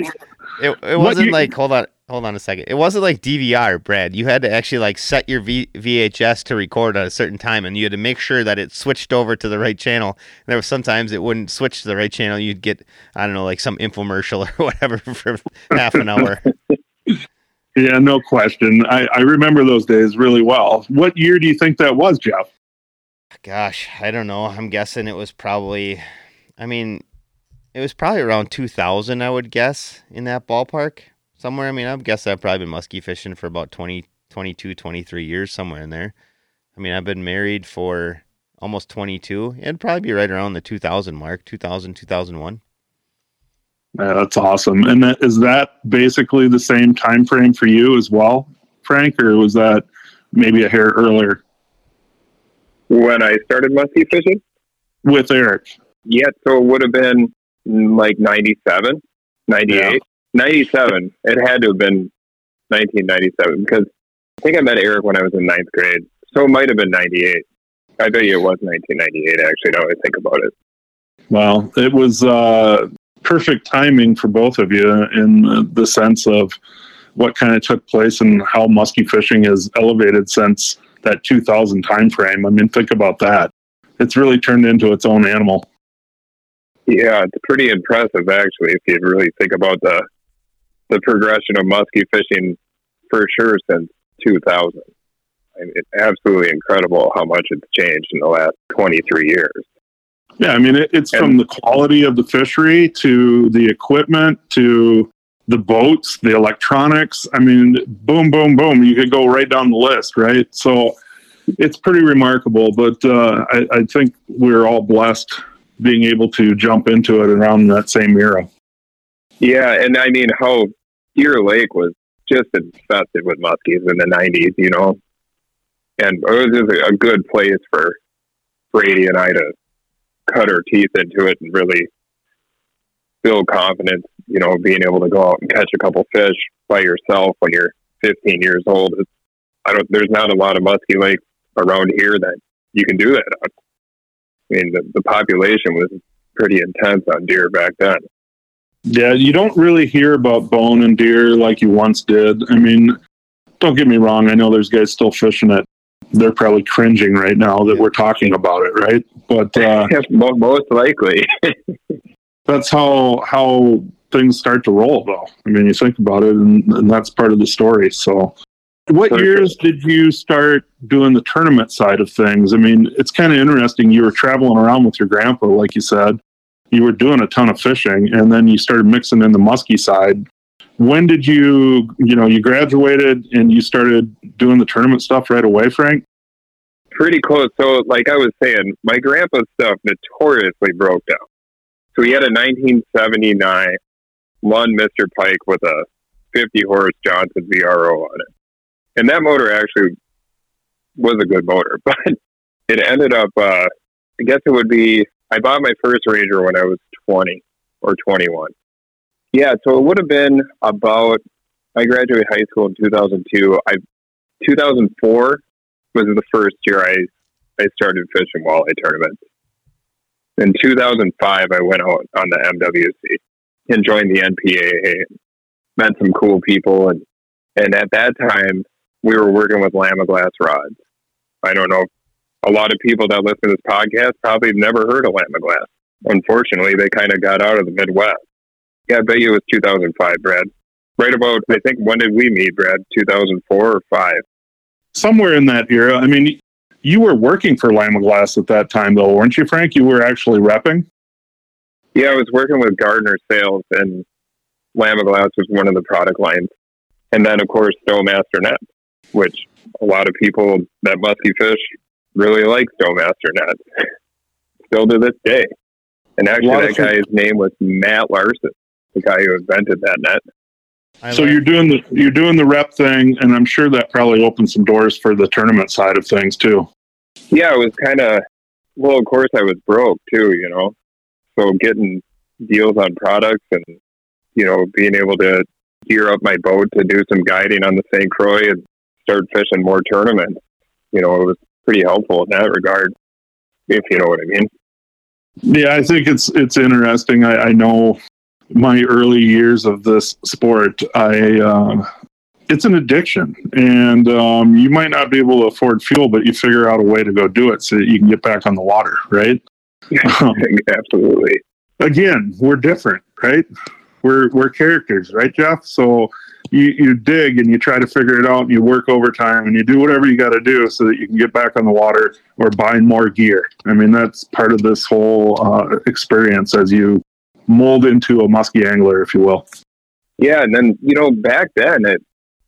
It, it wasn't you, like, hold on, hold on a second. It wasn't like D V R, Brad. You had to actually like set your v- VHS to record at a certain time, and you had to make sure that it switched over to the right channel. And there was sometimes it wouldn't switch to the right channel. You'd get, I don't know, like some infomercial or whatever for half an hour. Yeah, no question. I, I remember those days really well. What year do you think that was, Jeff? Gosh, I don't know. I'm guessing it was probably, I mean, it was probably around two thousand, I would guess, in that ballpark somewhere. I mean, I guess I've probably been musky fishing for about twenty, twenty-two, twenty-three years, somewhere in there. I mean, I've been married for almost twenty-two. It'd probably be right around the two thousand mark, two thousand, two thousand one. Yeah, that's awesome. And that, is that basically the same time frame for you as well, Frank, or was that maybe a hair earlier? When I started musky fishing? With Eric. Yeah, so it would have been like ninety-seven, ninety-eight. Yeah. ninety-seven. It had to have been nineteen ninety-seven because I think I met Eric when I was in ninth grade. So it might have been ninety-eight. I bet you it was nineteen ninety-eight, actually, now I think about it. Well, it was... Uh... perfect timing for both of you in the sense of what kind of took place and how musky fishing has elevated since that two thousand time frame. I mean, think about that. It's really turned into its own animal. Yeah, it's pretty impressive, actually, if you really think about the the progression of musky fishing, for sure, since two thousand. I mean, it's absolutely incredible how much it's changed in the last twenty-three years. Yeah, I mean, it, it's from the quality of the fishery to the equipment to the boats, the electronics. I mean, boom, boom, boom. You could go right down the list, right? So it's pretty remarkable. But uh, I, I think we're all blessed being able to jump into it around that same era. Yeah, and I mean, how Deer Lake was just infested with muskies in the nineties, you know? And it was just a good place for Brady and I to cut our teeth into it and really build confidence, you know, being able to go out and catch a couple fish by yourself when you're fifteen years old. It's, I don't, there's not a lot of musky lakes around here that you can do that on. I mean, the, the population was pretty intense on deer back then. Yeah, you don't really hear about bone and deer like you once did. I mean, don't get me wrong. I know there's guys still fishing it. They're probably cringing right now that we're talking about it, right? But uh, most likely, that's how how things start to roll, though. I mean, you think about it, and, and that's part of the story. So, what Perfect. years did you start doing the tournament side of things? I mean, it's kind of interesting. You were traveling around with your grandpa, like you said. You were doing a ton of fishing, and then you started mixing in the musky side. When did you, you know, you graduated and you started doing the tournament stuff right away, Frank? Pretty close. So, like I was saying, my grandpa's stuff notoriously broke down. So he had a nineteen seventy-nine Lund Mister Pike with a fifty horse Johnson V R O on it. And that motor actually was a good motor, but it ended up, uh, I guess it would be, I bought my first Ranger when I was twenty or twenty-one. Yeah, so it would have been about, I graduated high school in two thousand two. I, two thousand four was the first year I, I started fishing walleye tournaments. In two thousand five, I went out on the M W C and joined the N P A and met some cool people. And, and at that time, we were working with Lamiglas rods. I don't know, a lot of people that listen to this podcast probably have never heard of Lamiglas. Unfortunately, they kind of got out of the Midwest. Yeah, I bet you it was two thousand five, Brad. Right about, I think, when did we meet, Brad? two thousand four or five? Somewhere in that era. I mean, you were working for Lamiglas at that time, though, weren't you, Frank? You were actually repping? Yeah, I was working with Gardner Sales, and Lamiglas was one of the product lines. And then, of course, Stowmaster Net, which a lot of people that musky fish really like Stowmaster Net. Still to this day. And actually, that guy's name was Matt Larson, the guy who invented that net. So you're doing the you're doing the rep thing, and I'm sure that probably opened some doors for the tournament side of things too. Yeah, it was kind of well. Of course, I was broke too, you know. So getting deals on products, and you know, being able to gear up my boat to do some guiding on the Saint Croix and start fishing more tournaments, you know, it was pretty helpful in that regard, if you know what I mean. Yeah, I think it's it's interesting. I, I know my early years of this sport, I uh, it's an addiction, and um, you might not be able to afford fuel, but you figure out a way to go do it so that you can get back on the water, right? Um, Absolutely. Again, we're different, right? We're we're characters, right, Jeff? So you, you dig and you try to figure it out, and you work overtime, and you do whatever you got to do so that you can get back on the water or buy more gear. I mean, that's part of this whole uh, experience as you mold into a musky angler, if you will. Yeah, and then, you know, back then, it,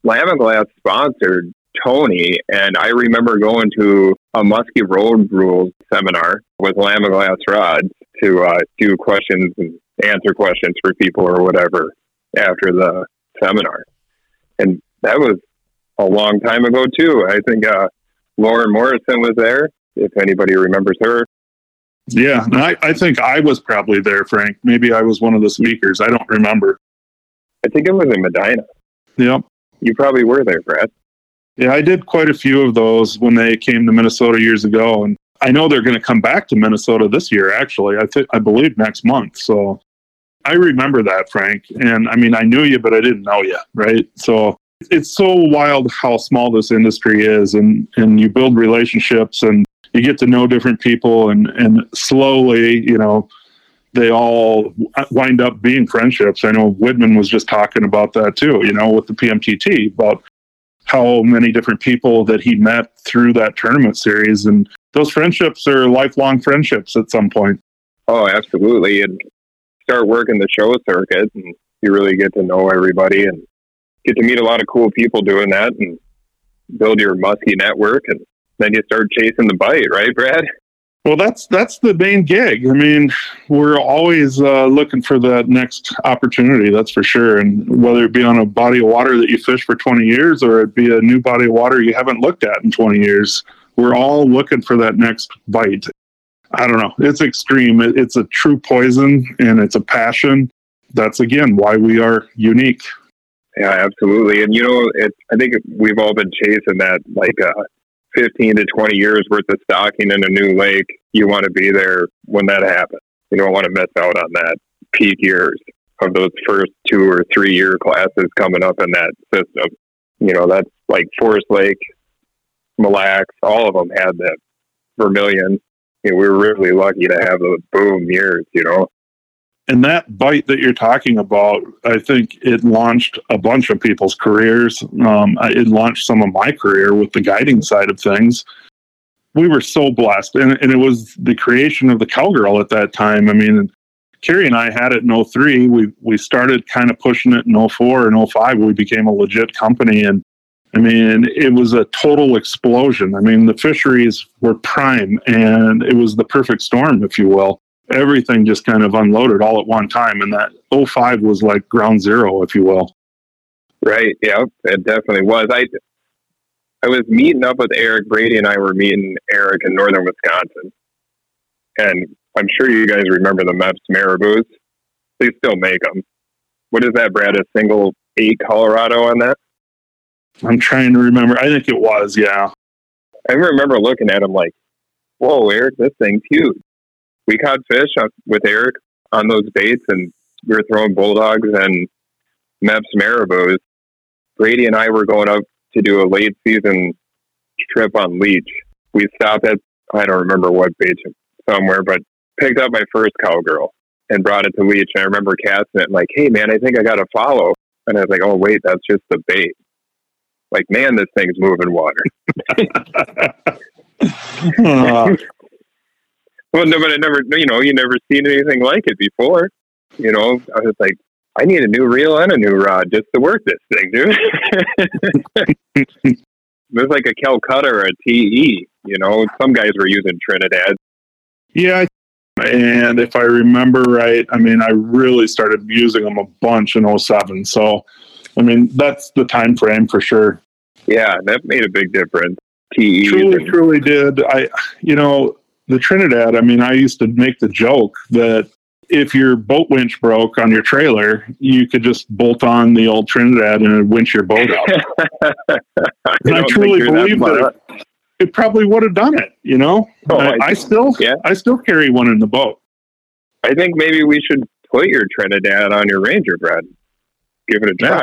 Lamiglas sponsored Tony, and I remember going to a Musky Road Rules seminar with Lamiglas rods to uh, do questions and answer questions for people or whatever after the seminar. And that was a long time ago, too. I think uh, Lauren Morrison was there, if anybody remembers her. Yeah, and I, I think I was probably there, Frank. Maybe I was one of the speakers. I don't remember. I think it was in Medina. Yep. You probably were there, Brad. Yeah, I did quite a few of those when they came to Minnesota years ago, and I know they're going to come back to Minnesota this year, actually. I think I believe next month. So I remember that, Frank. And I mean, I knew you, but I didn't know you, right? So it's so wild how small this industry is, and, and you build relationships and you get to know different people, and, and slowly, you know, they all wind up being friendships. I know Widman was just talking about that too, you know, with the P M T T, about how many different people that he met through that tournament series. And those friendships are lifelong friendships at some point. Oh, absolutely. And start working the show circuit, and you really get to know everybody and get to meet a lot of cool people doing that and build your musky network. And then you start chasing the bite, right, Brad? Well, that's that's the main gig. I mean, we're always uh, looking for that next opportunity, that's for sure. And whether it be on a body of water that you fish for twenty years or it be a new body of water you haven't looked at in twenty years, we're all looking for that next bite. I don't know. It's extreme. It, it's a true poison, and it's a passion. That's, again, why we are unique. Yeah, absolutely. And, you know, it, I think we've all been chasing that, like, uh, fifteen to twenty years worth of stocking in a new lake. You want to be there when that happens. You don't want to miss out on that peak years of those first two or three year classes coming up in that system. You know, that's like Forest Lake, Mille Lacs, all of them had that vermilion. You know, we were really lucky to have those boom years, you know. And that bite that you're talking about, I think it launched a bunch of people's careers. Um, it launched some of my career with the guiding side of things. We were so blessed. And, and it was the creation of the Cowgirl at that time. I mean, Carrie and I had it in oh three. We we started kind of pushing it in oh four and oh five. We became a legit company. And I mean, it was a total explosion. I mean, the fisheries were prime, and it was the perfect storm, if you will. Everything just kind of unloaded all at one time, and that oh five was like ground zero, if you will. Right, yeah, it definitely was. I I was meeting up with Eric. Brady and I were meeting Eric in northern Wisconsin. And I'm sure you guys remember the Meps Marabous. They still make them. What is that, Brad? A single eight Colorado on that? I'm trying to remember. I think it was, yeah. I remember looking at him like, whoa, Eric, this thing's huge. We caught fish with Eric on those baits, and we were throwing Bulldogs and Meps Marabous. Brady and I were going up to do a late season trip on Leech. We stopped at, I don't remember what beach, somewhere, but picked up my first Cowgirl and brought it to Leech. And I remember casting it like, hey, man, I think I got a follow. And I was like, oh, wait, that's just the bait. Like, man, this thing's moving water. Well, no, but I never, you know, you never seen anything like it before. You know, I was like, I need a new reel and a new rod just to work this thing, dude. It was like a Calcutta or a T E, you know. Some guys were using Trinidad. Yeah, and if I remember right, I mean, I really started using them a bunch in oh seven. So, I mean, that's the time frame for sure. Yeah, that made a big difference. T E truly, and- truly did. I, you know... The Trinidad, I mean, I used to make the joke that if your boat winch broke on your trailer, you could just bolt on the old Trinidad and it'd winch your boat out. And I, I truly believe that, that it, it probably would have done it, you know? Oh, I, I, I still yeah. I still carry one in the boat. I think maybe we should put your Trinidad on your Ranger, Brad. Give it a try. Yeah.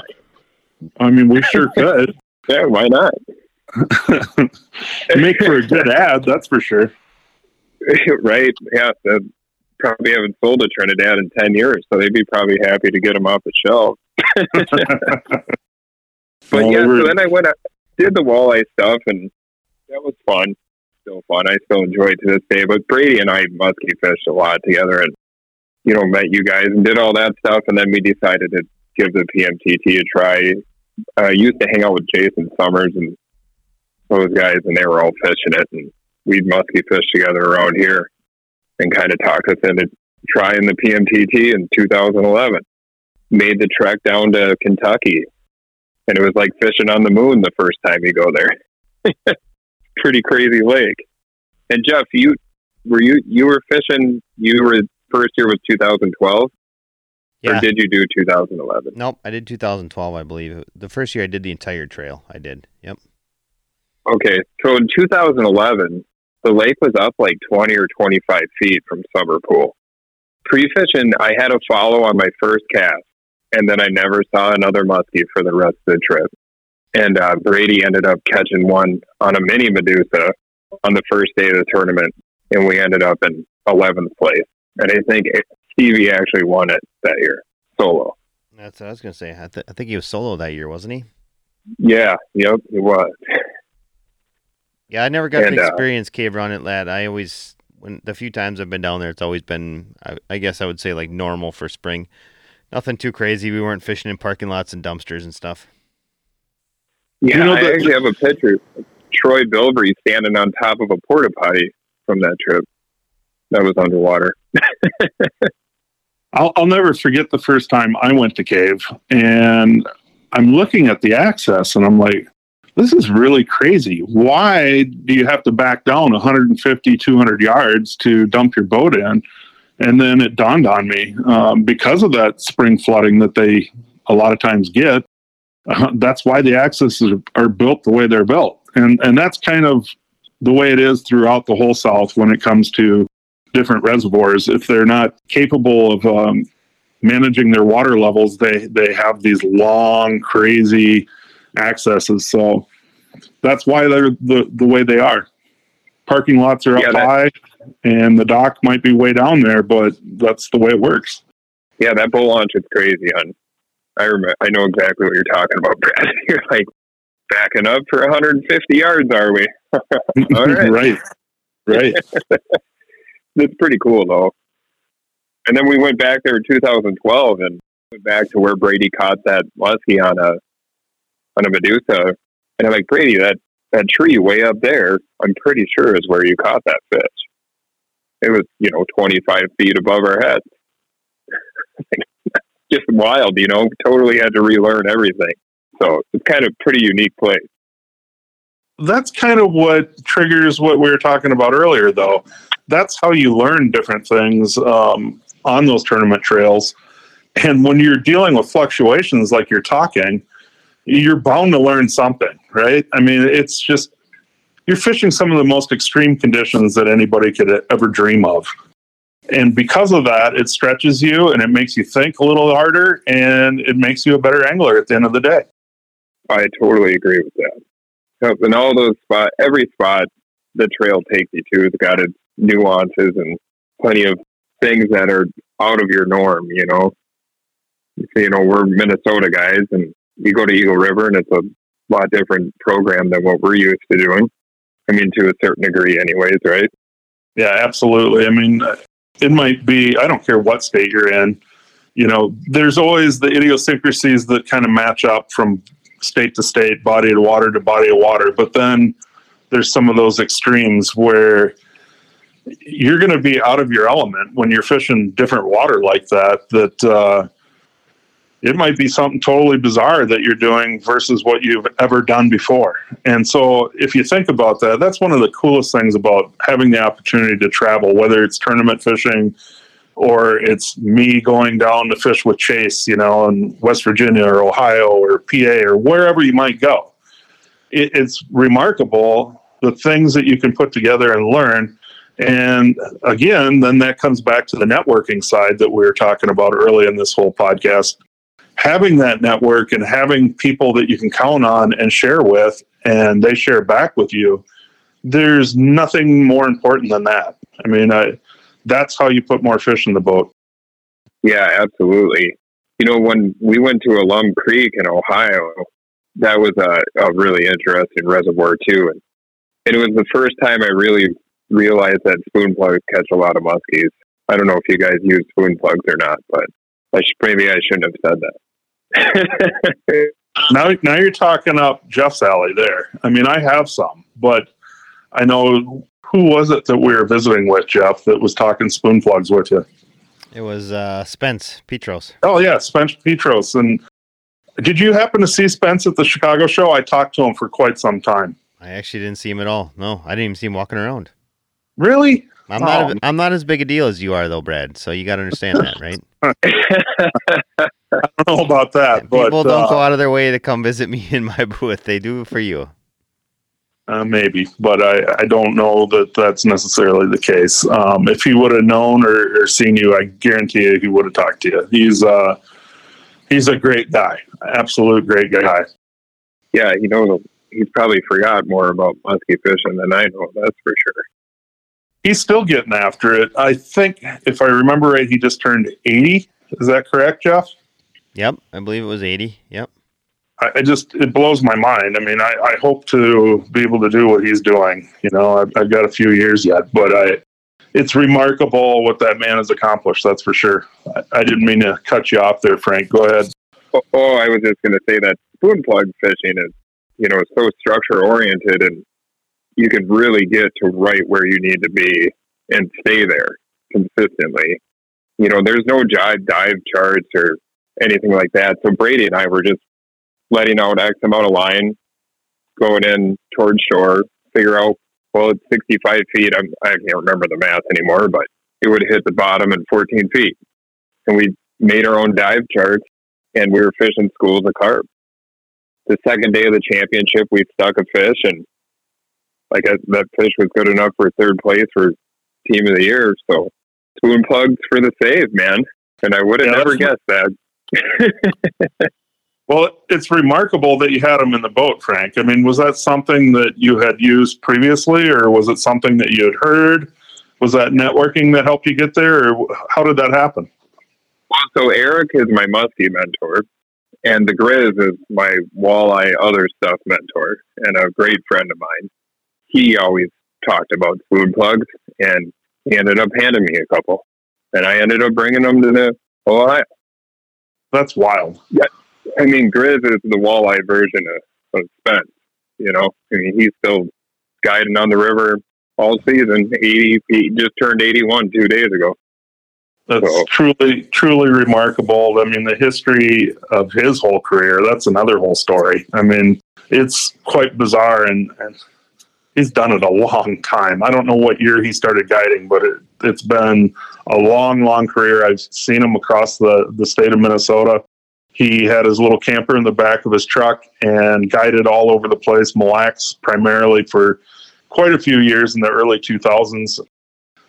I mean, we sure could. Yeah, why not? Make for a good ad, that's for sure. Right? Yeah, they probably haven't sold a Trinidad in ten years, so they'd be probably happy to get them off the shelf. But well, yeah, we're... so then I went out, did the walleye stuff, and that was fun. Still fun. I still enjoy it to this day. But Brady and I musky fished a lot together, and you know, met you guys and did all that stuff, and then we decided to give the P M T T a try. I uh, used to hang out with Jason Summers and those guys, and they were all fishing it, and we'd musky fish together around here and kind of talked us into trying the P M T T in two thousand eleven. Made the trek down to Kentucky, and it was like fishing on the moon the first time you go there. Pretty crazy lake. And Jeff, you were you you were fishing. You were first year was two thousand twelve. Yeah. Or did you do two thousand eleven? Nope, I did two thousand twelve, I believe. The first year I did the entire trail, I did. Yep. Okay, so in two thousand eleven, the lake was up like twenty or twenty-five feet from summer pool. Pre-fishing, I had a follow on my first cast, and then I never saw another muskie for the rest of the trip. And uh, Brady ended up catching one on a mini Medusa on the first day of the tournament, and we ended up in eleventh place. And I think it, Stevie actually won it that year, solo. That's what I was going to say. I, th- I think he was solo that year, wasn't he? Yeah, yep, he was. Yeah, I never got and, to experience uh, Cave Run at Lad. I always, when the few times I've been down there, it's always been, I, I guess I would say, like normal for spring. Nothing too crazy. We weren't fishing in parking lots and dumpsters and stuff. Yeah, you know, I the, actually have a picture of Troy Bilbrey standing on top of a porta potty from that trip. That was underwater. I'll, I'll never forget the first time I went to Cave, and I'm looking at the access, and I'm like, this is really crazy. Why do you have to back down one fifty, two hundred yards to dump your boat in? And then it dawned on me, um, because of that spring flooding that they a lot of times get, uh, that's why the accesses are built the way they're built. And and that's kind of the way it is throughout the whole South when it comes to different reservoirs. If they're not capable of um, managing their water levels, they, they have these long, crazy accesses. So that's why they're the, the way they are. Parking lots are up yeah, that, high, and the dock might be way down there, but that's the way it works. Yeah, that bull launch is crazy. On I remember, I know exactly what you're talking about, Brad. You're like, backing up for one fifty yards, are we? All right. Right. Right. That's pretty cool, though. And then we went back there in two thousand twelve and went back to where Brady caught that muskie on a on a Medusa. And I'm like, Brady, that, that tree way up there, I'm pretty sure is where you caught that fish. It was, you know, twenty-five feet above our heads. Just wild, you know, totally had to relearn everything. So it's kind of pretty unique place. That's kind of what triggers what we were talking about earlier, though. That's how you learn different things um, on those tournament trails. And when you're dealing with fluctuations like you're talking, you're bound to learn something, right? I mean, it's just, you're fishing some of the most extreme conditions that anybody could ever dream of. And because of that, it stretches you and it makes you think a little harder, and it makes you a better angler at the end of the day. I totally agree with that. And all those spots, every spot the trail takes you to has got its nuances and plenty of things that are out of your norm, you know. So, you know, we're Minnesota guys, and you go to Eagle River, and it's a lot different program than what we're used to doing. I mean, to a certain degree anyways, right? Yeah, absolutely. I mean, it might be, I don't care what state you're in, you know, there's always the idiosyncrasies that kind of match up from state to state, body to water to body of water. But then there's some of those extremes where you're going to be out of your element when you're fishing different water like that, that uh, it might be something totally bizarre that you're doing versus what you've ever done before. And so if you think about that, that's one of the coolest things about having the opportunity to travel, whether it's tournament fishing or it's me going down to fish with Chase, you know, in West Virginia or Ohio or P A or wherever you might go. It, it's remarkable the things that you can put together and learn. And again, then that comes back to the networking side that we were talking about early in this whole podcast. Having that network and having people that you can count on and share with, and they share back with you, there's nothing more important than that. I mean, I, that's how you put more fish in the boat. Yeah, absolutely. You know, when we went to Alum Creek in Ohio, that was a, a really interesting reservoir too. And, and it was the first time I really realized that spoon plugs catch a lot of muskies. I don't know if you guys use spoon plugs or not, but I should, maybe I shouldn't have said that. Now, now you're talking up Jeff's alley there. I mean, I have some, but I know, who was it that we were visiting with, Jeff, that was talking spoon plugs with you? It was uh, Spence Petros. Oh, yeah, Spence Petros. And did you happen to see Spence at the Chicago show? I talked to him for quite some time. I actually didn't see him at all. No, I didn't even see him walking around. Really? I'm not. Um, a, I'm not as big a deal as you are, though, Brad. So you got to understand that, right? I don't know about that. People but, don't uh, go out of their way to come visit me in my booth. They do for you. Uh, maybe, but I, I don't know that that's necessarily the case. Um, if he would have known or, or seen you, I guarantee you he would have talked to you. He's uh, he's a great guy, absolute great guy. Yeah, you know, he's probably forgot more about musky fishing than I know. That's for sure. He's still getting after it. I think, if I remember right, he just turned eighty. Is that correct, Jeff? Yep, I believe it was eighty. Yep. I, I just, it blows my mind. I mean, I, I hope to be able to do what he's doing. You know, I've, I've got a few years yet, but I, it's remarkable what that man has accomplished. That's for sure. I, I didn't mean to cut you off there, Frank. Go ahead. Oh, oh I was just going to say that spoon plug fishing is, you know, so structure oriented, and you can really get to right where you need to be and stay there consistently. You know, there's no dive, dive charts or anything like that. So Brady and I were just letting out X amount of line, going in towards shore, figure out, well, it's sixty-five feet. I'm, I can't remember the math anymore, but it would hit the bottom at fourteen feet. And we made our own dive charts, and we were fishing schools of carp. The second day of the championship, we stuck a fish, and like I, that fish was good enough for third place for team of the year. So spoon plugs for the save, man. And I would have yeah, never guessed that. Well, it's remarkable that you had them in the boat, Frank. I mean, was that something that you had used previously, or was it something that you had heard? Was that networking that helped you get there, or how did that happen? So Eric is my musky mentor, and the Grizz is my walleye other stuff mentor, and a great friend of mine. He always talked about spoon plugs, and he ended up handing me a couple, and I ended up bringing them to the Ohio. That's wild. Yeah. I mean, Grizz is the walleye version of, of Spence, you know? I mean, he's still guiding on the river all season. eighty, he just turned eighty-one two days ago. That's so. truly, truly remarkable. I mean, the history of his whole career, that's another whole story. I mean, it's quite bizarre, and, and he's done it a long time. I don't know what year he started guiding, but it, it's been a long, long career. I've seen him across the, the state of Minnesota. He had his little camper in the back of his truck and guided all over the place, Mille Lacs primarily, for quite a few years in the early two thousands.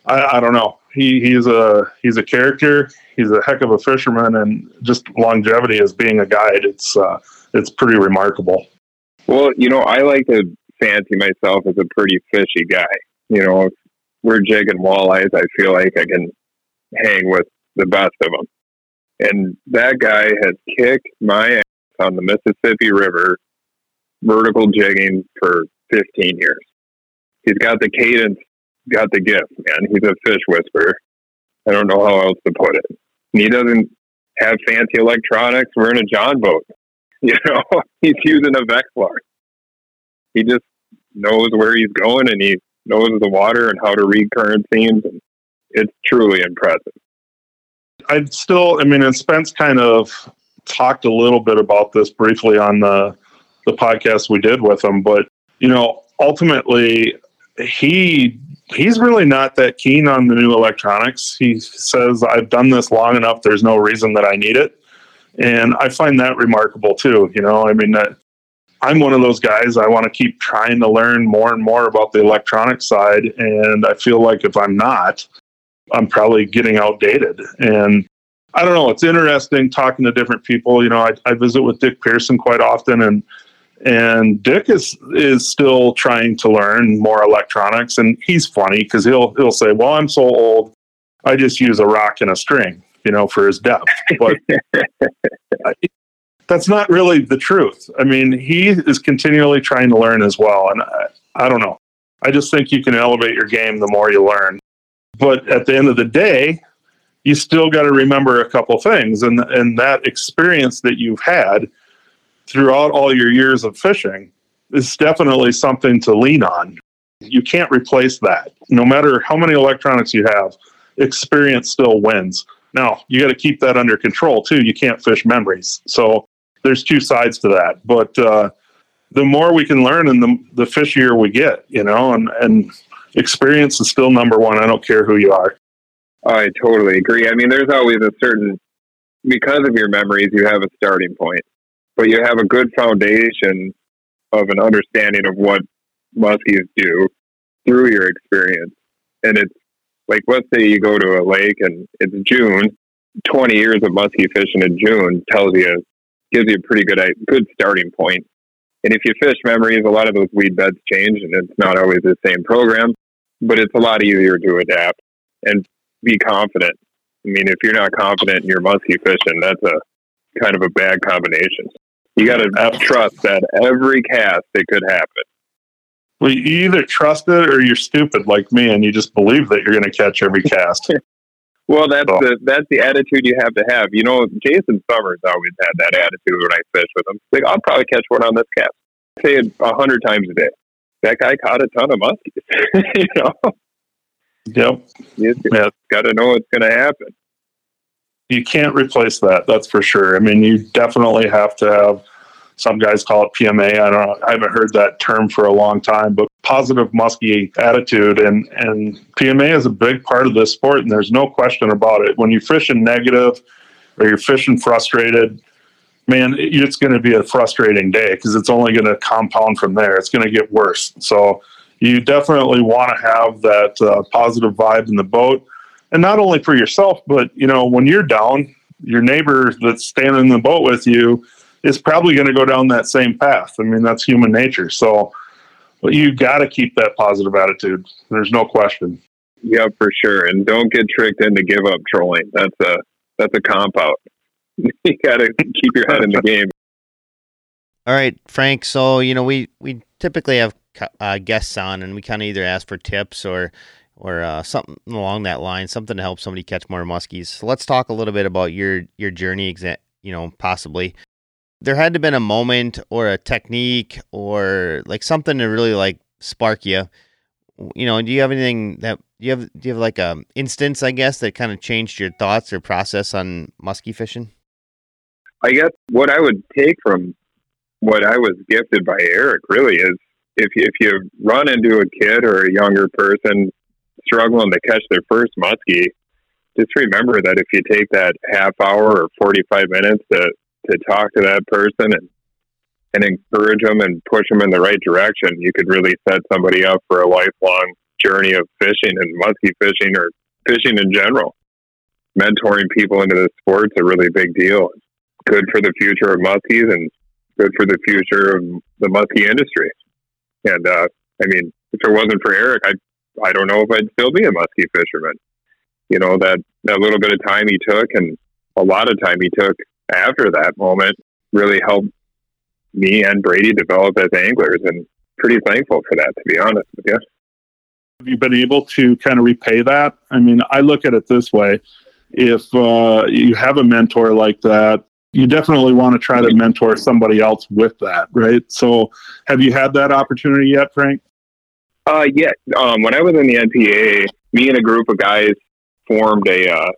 I, I don't know. He he's a he's a character. He's a heck of a fisherman, and just longevity as being a guide, it's uh, it's pretty remarkable. Well, you know, I like to fancy myself as a pretty fishy guy. You know, if we're jigging walleyes, I feel like I can hang with the best of them. And that guy has kicked my ass on the Mississippi River vertical jigging for fifteen years. He's got the cadence, got the gift, man. He's a fish whisperer. I don't know how else to put it. And he doesn't have fancy electronics. We're in a John boat. You know, he's using a Vexlar. He just knows where he's going, and he knows the water and how to read current seams. And it's truly impressive. I'd still, I mean, and Spence kind of talked a little bit about this briefly on the the podcast we did with him, but, you know, ultimately, he he's really not that keen on the new electronics. He says, I've done this long enough, there's no reason that I need it. And I find that remarkable, too. You know, I mean, that, I'm one of those guys. I want to keep trying to learn more and more about the electronic side. And I feel like if I'm not, I'm probably getting outdated. And I don't know. It's interesting talking to different people. You know, I, I visit with Dick Pearson quite often, and and Dick is is still trying to learn more electronics. And he's funny because he'll he'll say, "Well, I'm so old, I just use a rock and a string," you know, for his depth. But I, that's not really the truth. I mean, he is continually trying to learn as well. And I, I don't know. I just think you can elevate your game the more you learn. But at the end of the day, you still got to remember a couple things. And, and that experience that you've had throughout all your years of fishing is definitely something to lean on. You can't replace that. No matter how many electronics you have, experience still wins. Now, you got to keep that under control, too. You can't fish memories. So there's two sides to that. But uh, the more we can learn, and the, the fishier we get, you know, and, and experience is still number one. I don't care who you are. I totally agree. I mean, there's always a certain, because of your memories, you have a starting point, but you have a good foundation of an understanding of what muskies do through your experience. And it's like, let's say you go to a lake and it's June, twenty years of musky fishing in June tells you, gives you a pretty good, good starting point. And if you fish memories, a lot of those weed beds change and it's not always the same program, but it's a lot easier to adapt and be confident. I mean, if you're not confident in your musky fishing, that's a kind of a bad combination. You got to trust that every cast it could happen. Well, you either trust it or you're stupid like me and you just believe that you're going to catch every cast. Well, that's so. the that's the attitude you have to have. You know, Jason Summers always had that attitude when I fish with him. Like, I'll probably catch one on this cast. Say it a hundred times a day. That guy caught a ton of muskies. You know. Yep. You yeah. got to know it's going to happen. You can't replace that. That's for sure. I mean, you definitely have to have. Some guys call it P M A. I don't know. I haven't heard that term for a long time, but positive muskie attitude. And, and P M A is a big part of this sport, and there's no question about it. When you're fishing negative or you're fishing frustrated, man, it's going to be a frustrating day because it's only going to compound from there. It's going to get worse. So you definitely want to have that uh, positive vibe in the boat. And not only for yourself, but, you know, when you're down, your neighbor that's standing in the boat with you is probably going to go down that same path. I mean, that's human nature. So well, you got to keep that positive attitude. There's no question. Yeah, for sure. And don't get tricked into give up trolling. That's a, that's a comp out. You got to keep your head in the game. All right, Frank. So, you know, we, we typically have uh, guests on and we kind of either ask for tips or, or uh, something along that line, something to help somebody catch more muskies. So let's talk a little bit about your, your journey, exa- you know, possibly. There had to have been a moment or a technique or like something to really like spark you, you know, do you have anything that do you have, do you have like a instance, I guess, that kind of changed your thoughts or process on musky fishing? I guess what I would take from what I was gifted by Eric really is if you, if you run into a kid or a younger person struggling to catch their first muskie, just remember that if you take that half hour or forty-five minutes to, to talk to that person and and encourage them and push them in the right direction, you could really set somebody up for a lifelong journey of fishing and musky fishing or fishing in general. Mentoring people into the sport's a really big deal. Good for the future of muskies and good for the future of the muskie industry. And, uh, I mean, if it wasn't for Eric, I I don't know if I'd still be a musky fisherman. You know, that, that little bit of time he took and a lot of time he took after that moment really helped me and Brady develop as anglers, and pretty thankful for that, to be honest with you. Have you been able to kind of repay that? I mean, I look at it this way. If uh, you have a mentor like that, you definitely want to try to mentor somebody else with that, right? So have you had that opportunity yet, Frank? Uh, yeah. Um, when I was in the N P A, me and a group of guys formed a, uh,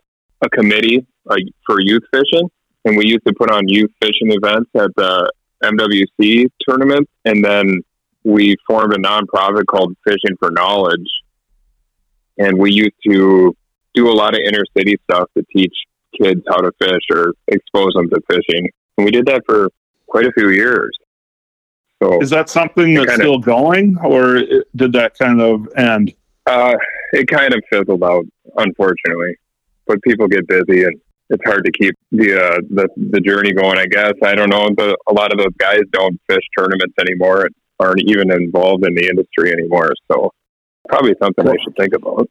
a committee uh, for youth fishing. And we used to put on youth fishing events at the M W C tournament. And then we formed a nonprofit called Fishing for Knowledge. And we used to do a lot of inner city stuff to teach kids how to fish or expose them to fishing. And we did that for quite a few years. So is that something that's kinda, still going, or did that kind of end? Uh, it kind of fizzled out, unfortunately, but people get busy and it's hard to keep the, uh, the, the journey going, I guess. I don't know. The, a lot of those guys don't fish tournaments anymore, aren't even involved in the industry anymore. So probably something I should think about.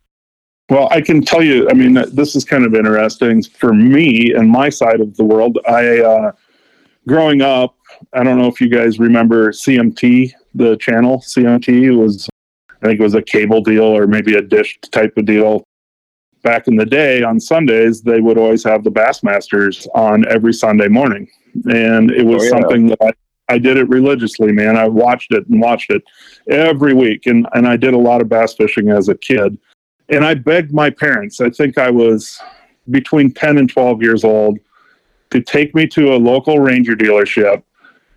Well, I can tell you, I mean, this is kind of interesting for me and my side of the world. I, uh, growing up, I don't know if you guys remember C M T, the channel. C M T was, I think it was a cable deal or maybe a dish type of deal. Back in the day on Sundays, they would always have the Bassmasters on every Sunday morning. And it was oh, yeah. something that I, I did it religiously, man. I watched it and watched it every week. And, and I did a lot of bass fishing as a kid. And I begged my parents, I think I was between ten and twelve years old, to take me to a local Ranger dealership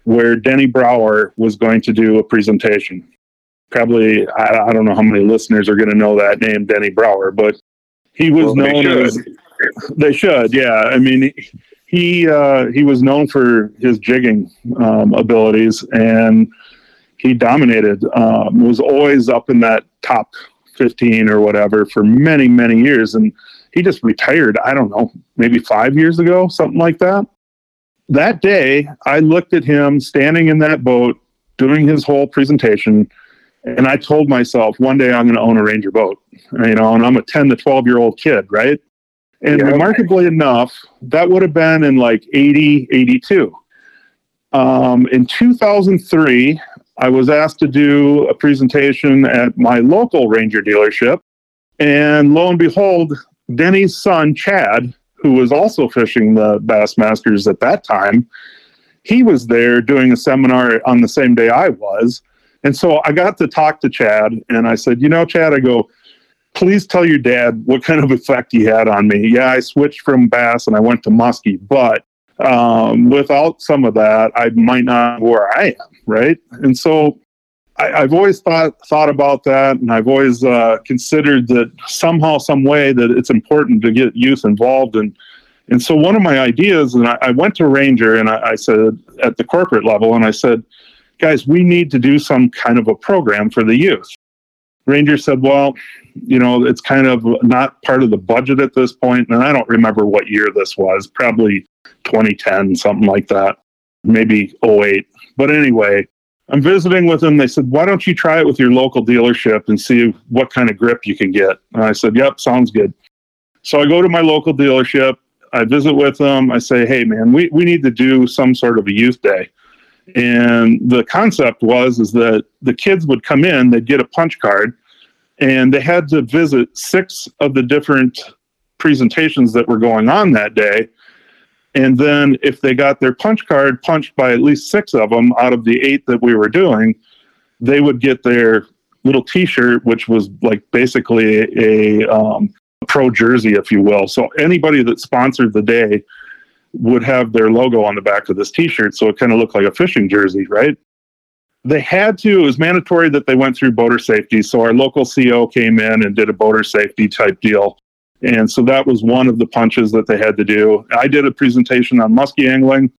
where Denny Brower was going to do a presentation. Probably, I, I don't know how many listeners are going to know that name, Denny Brower, but he was well, known they as they should. Yeah. I mean, he, uh, he was known for his jigging, um, abilities, and he dominated, um, was always up in that top fifteen or whatever for many, many years. And he just retired, I don't know, maybe five years ago, something like that. That day I looked at him standing in that boat, doing his whole presentation. And I told myself, one day I'm going to own a Ranger boat, you know, and I'm a ten to twelve year old kid. Right. And yeah, remarkably okay. enough, that would have been in like eighty, eighty-two. Um, in two thousand three, I was asked to do a presentation at my local Ranger dealership, and lo and behold, Denny's son, Chad, who was also fishing the Bassmasters at that time, he was there doing a seminar on the same day I was. And so I got to talk to Chad, and I said, you know, Chad, I go, please tell your dad what kind of effect he had on me. Yeah, I switched from bass and I went to musky, but um, without some of that, I might not be where I am, right? And so I, I've always thought thought about that, and I've always uh, considered that somehow, some way, that it's important to get youth involved. And and so one of my ideas, and I, I went to Ranger, and I, I said at the corporate level, and I said, guys, we need to do some kind of a program for the youth. Ranger said, well, you know, it's kind of not part of the budget at this point. And I don't remember what year this was, probably twenty ten, something like that, maybe oh eight. But anyway, I'm visiting with them. They said, why don't you try it with your local dealership and see what kind of grip you can get? And I said, yep, sounds good. So I go to my local dealership. I visit with them. I say, hey, man, we, we need to do some sort of a youth day. And the concept was is that the kids would come in, they'd get a punch card, and they had to visit six of the different presentations that were going on that day. And then if they got their punch card punched by at least six of them out of the eight that we were doing, they would get their little T-shirt, which was like basically a, a um, pro jersey, if you will. So anybody that sponsored the day would have their logo on the back of this T-shirt, so it kind of looked like a fishing jersey, right? They had to, it was mandatory that they went through boater safety, so our local C O came in and did a boater safety type deal, and so that was one of the punches that they had to do. I did a presentation on musky angling,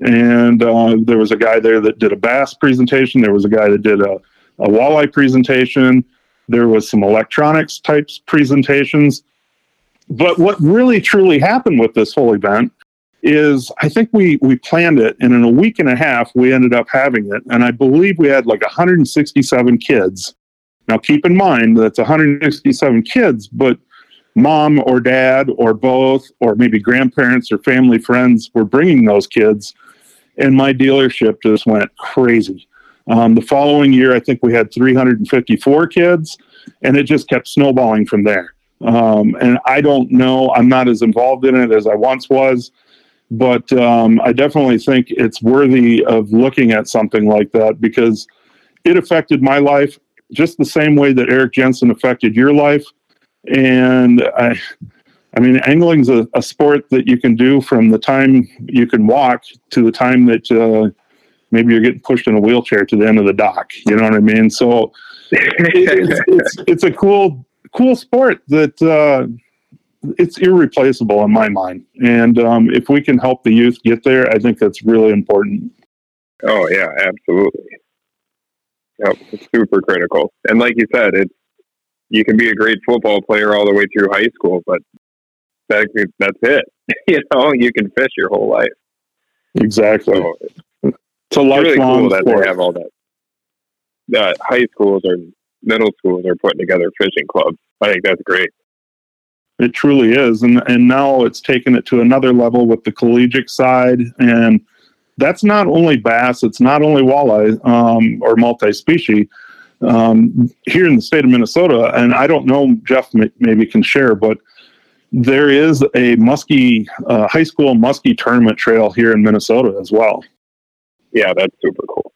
and uh, there was a guy there that did a bass presentation, there was a guy that did a, a walleye presentation, there was some electronics types presentations, but what really truly happened with this whole event is I think we we planned it, and in a week and a half we ended up having it, and I believe we had like one hundred sixty-seven kids. Now keep in mind that's one hundred sixty-seven kids, but mom or dad or both, or maybe grandparents or family friends were bringing those kids, and my dealership just went crazy. Um, the following year I think we had three hundred fifty-four kids, and it just kept snowballing from there. Um, and I don't know, I'm not as involved in it as I once was, But um, I definitely think it's worthy of looking at something like that, because it affected my life just the same way that Eric Jensen affected your life. And I, I mean, angling's a, a sport that you can do from the time you can walk to the time that uh, maybe you're getting pushed in a wheelchair to the end of the dock. You know what I mean? So it's, it's, it's a cool, cool sport that, uh, it's irreplaceable in my mind. And um, if we can help the youth get there, I think that's really important. Oh yeah, absolutely. Yep, it's super critical. And like you said, it's, you can be a great football player all the way through high school, but that, that's it. You know, you can fish your whole life. Exactly. So it's, it's a lifelong really cool that they have all that. That high schools or middle schools are putting together fishing clubs. I think that's great. It truly is. And and now it's taken it to another level with the collegiate side. And that's not only bass, it's not only walleye um, or multi-species um, here in the state of Minnesota. And I don't know, Jeff may, maybe can share, but there is a musky, uh, high school musky tournament trail here in Minnesota as well. Yeah, that's super cool.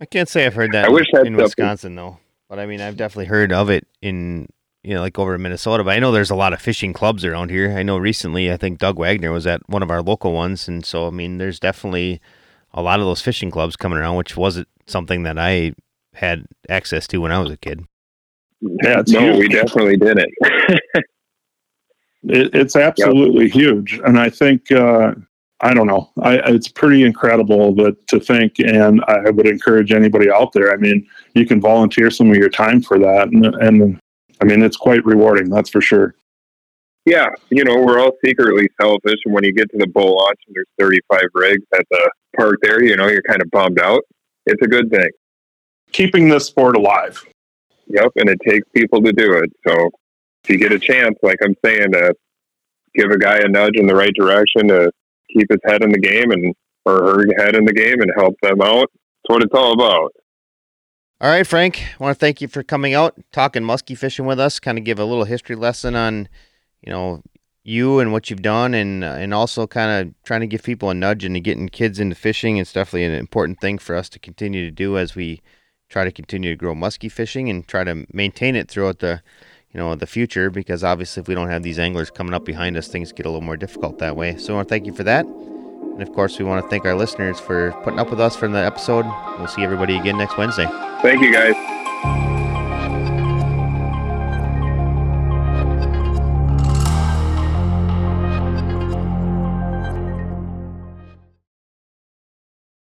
I can't say I've heard that I in, wish in Wisconsin, though. But I mean, I've definitely heard of it in, you know, like over in Minnesota. But I know there's a lot of fishing clubs around here. I know recently, I think Doug Wagner was at one of our local ones. And so, I mean, there's definitely a lot of those fishing clubs coming around, which wasn't something that I had access to when I was a kid. Yeah, no, huge. We definitely did it. it it's absolutely yep. huge. And I think, uh, I don't know. I, it's pretty incredible that to think, and I would encourage anybody out there. I mean, you can volunteer some of your time for that. And, and I mean, it's quite rewarding. That's for sure. Yeah. You know, we're all secretly selfish. And when you get to the bull launch and there's thirty-five rigs at the park there, you know, you're kind of bummed out. It's a good thing. Keeping this sport alive. Yep. And it takes people to do it. So if you get a chance, like I'm saying, to give a guy a nudge in the right direction to keep his head in the game and or her head in the game and help them out. That's what it's all about. All right, Frank, I want to thank you for coming out, talking musky fishing with us, kind of give a little history lesson on, you know, you and what you've done, and uh, and also kind of trying to give people a nudge into getting kids into fishing. It's definitely an important thing for us to continue to do as we try to continue to grow musky fishing and try to maintain it throughout the, you know, the future, because obviously if we don't have these anglers coming up behind us, things get a little more difficult that way. So I want to thank you for that. And of course, we want to thank our listeners for putting up with us for the episode. We'll see everybody again next Wednesday. Thank you, guys.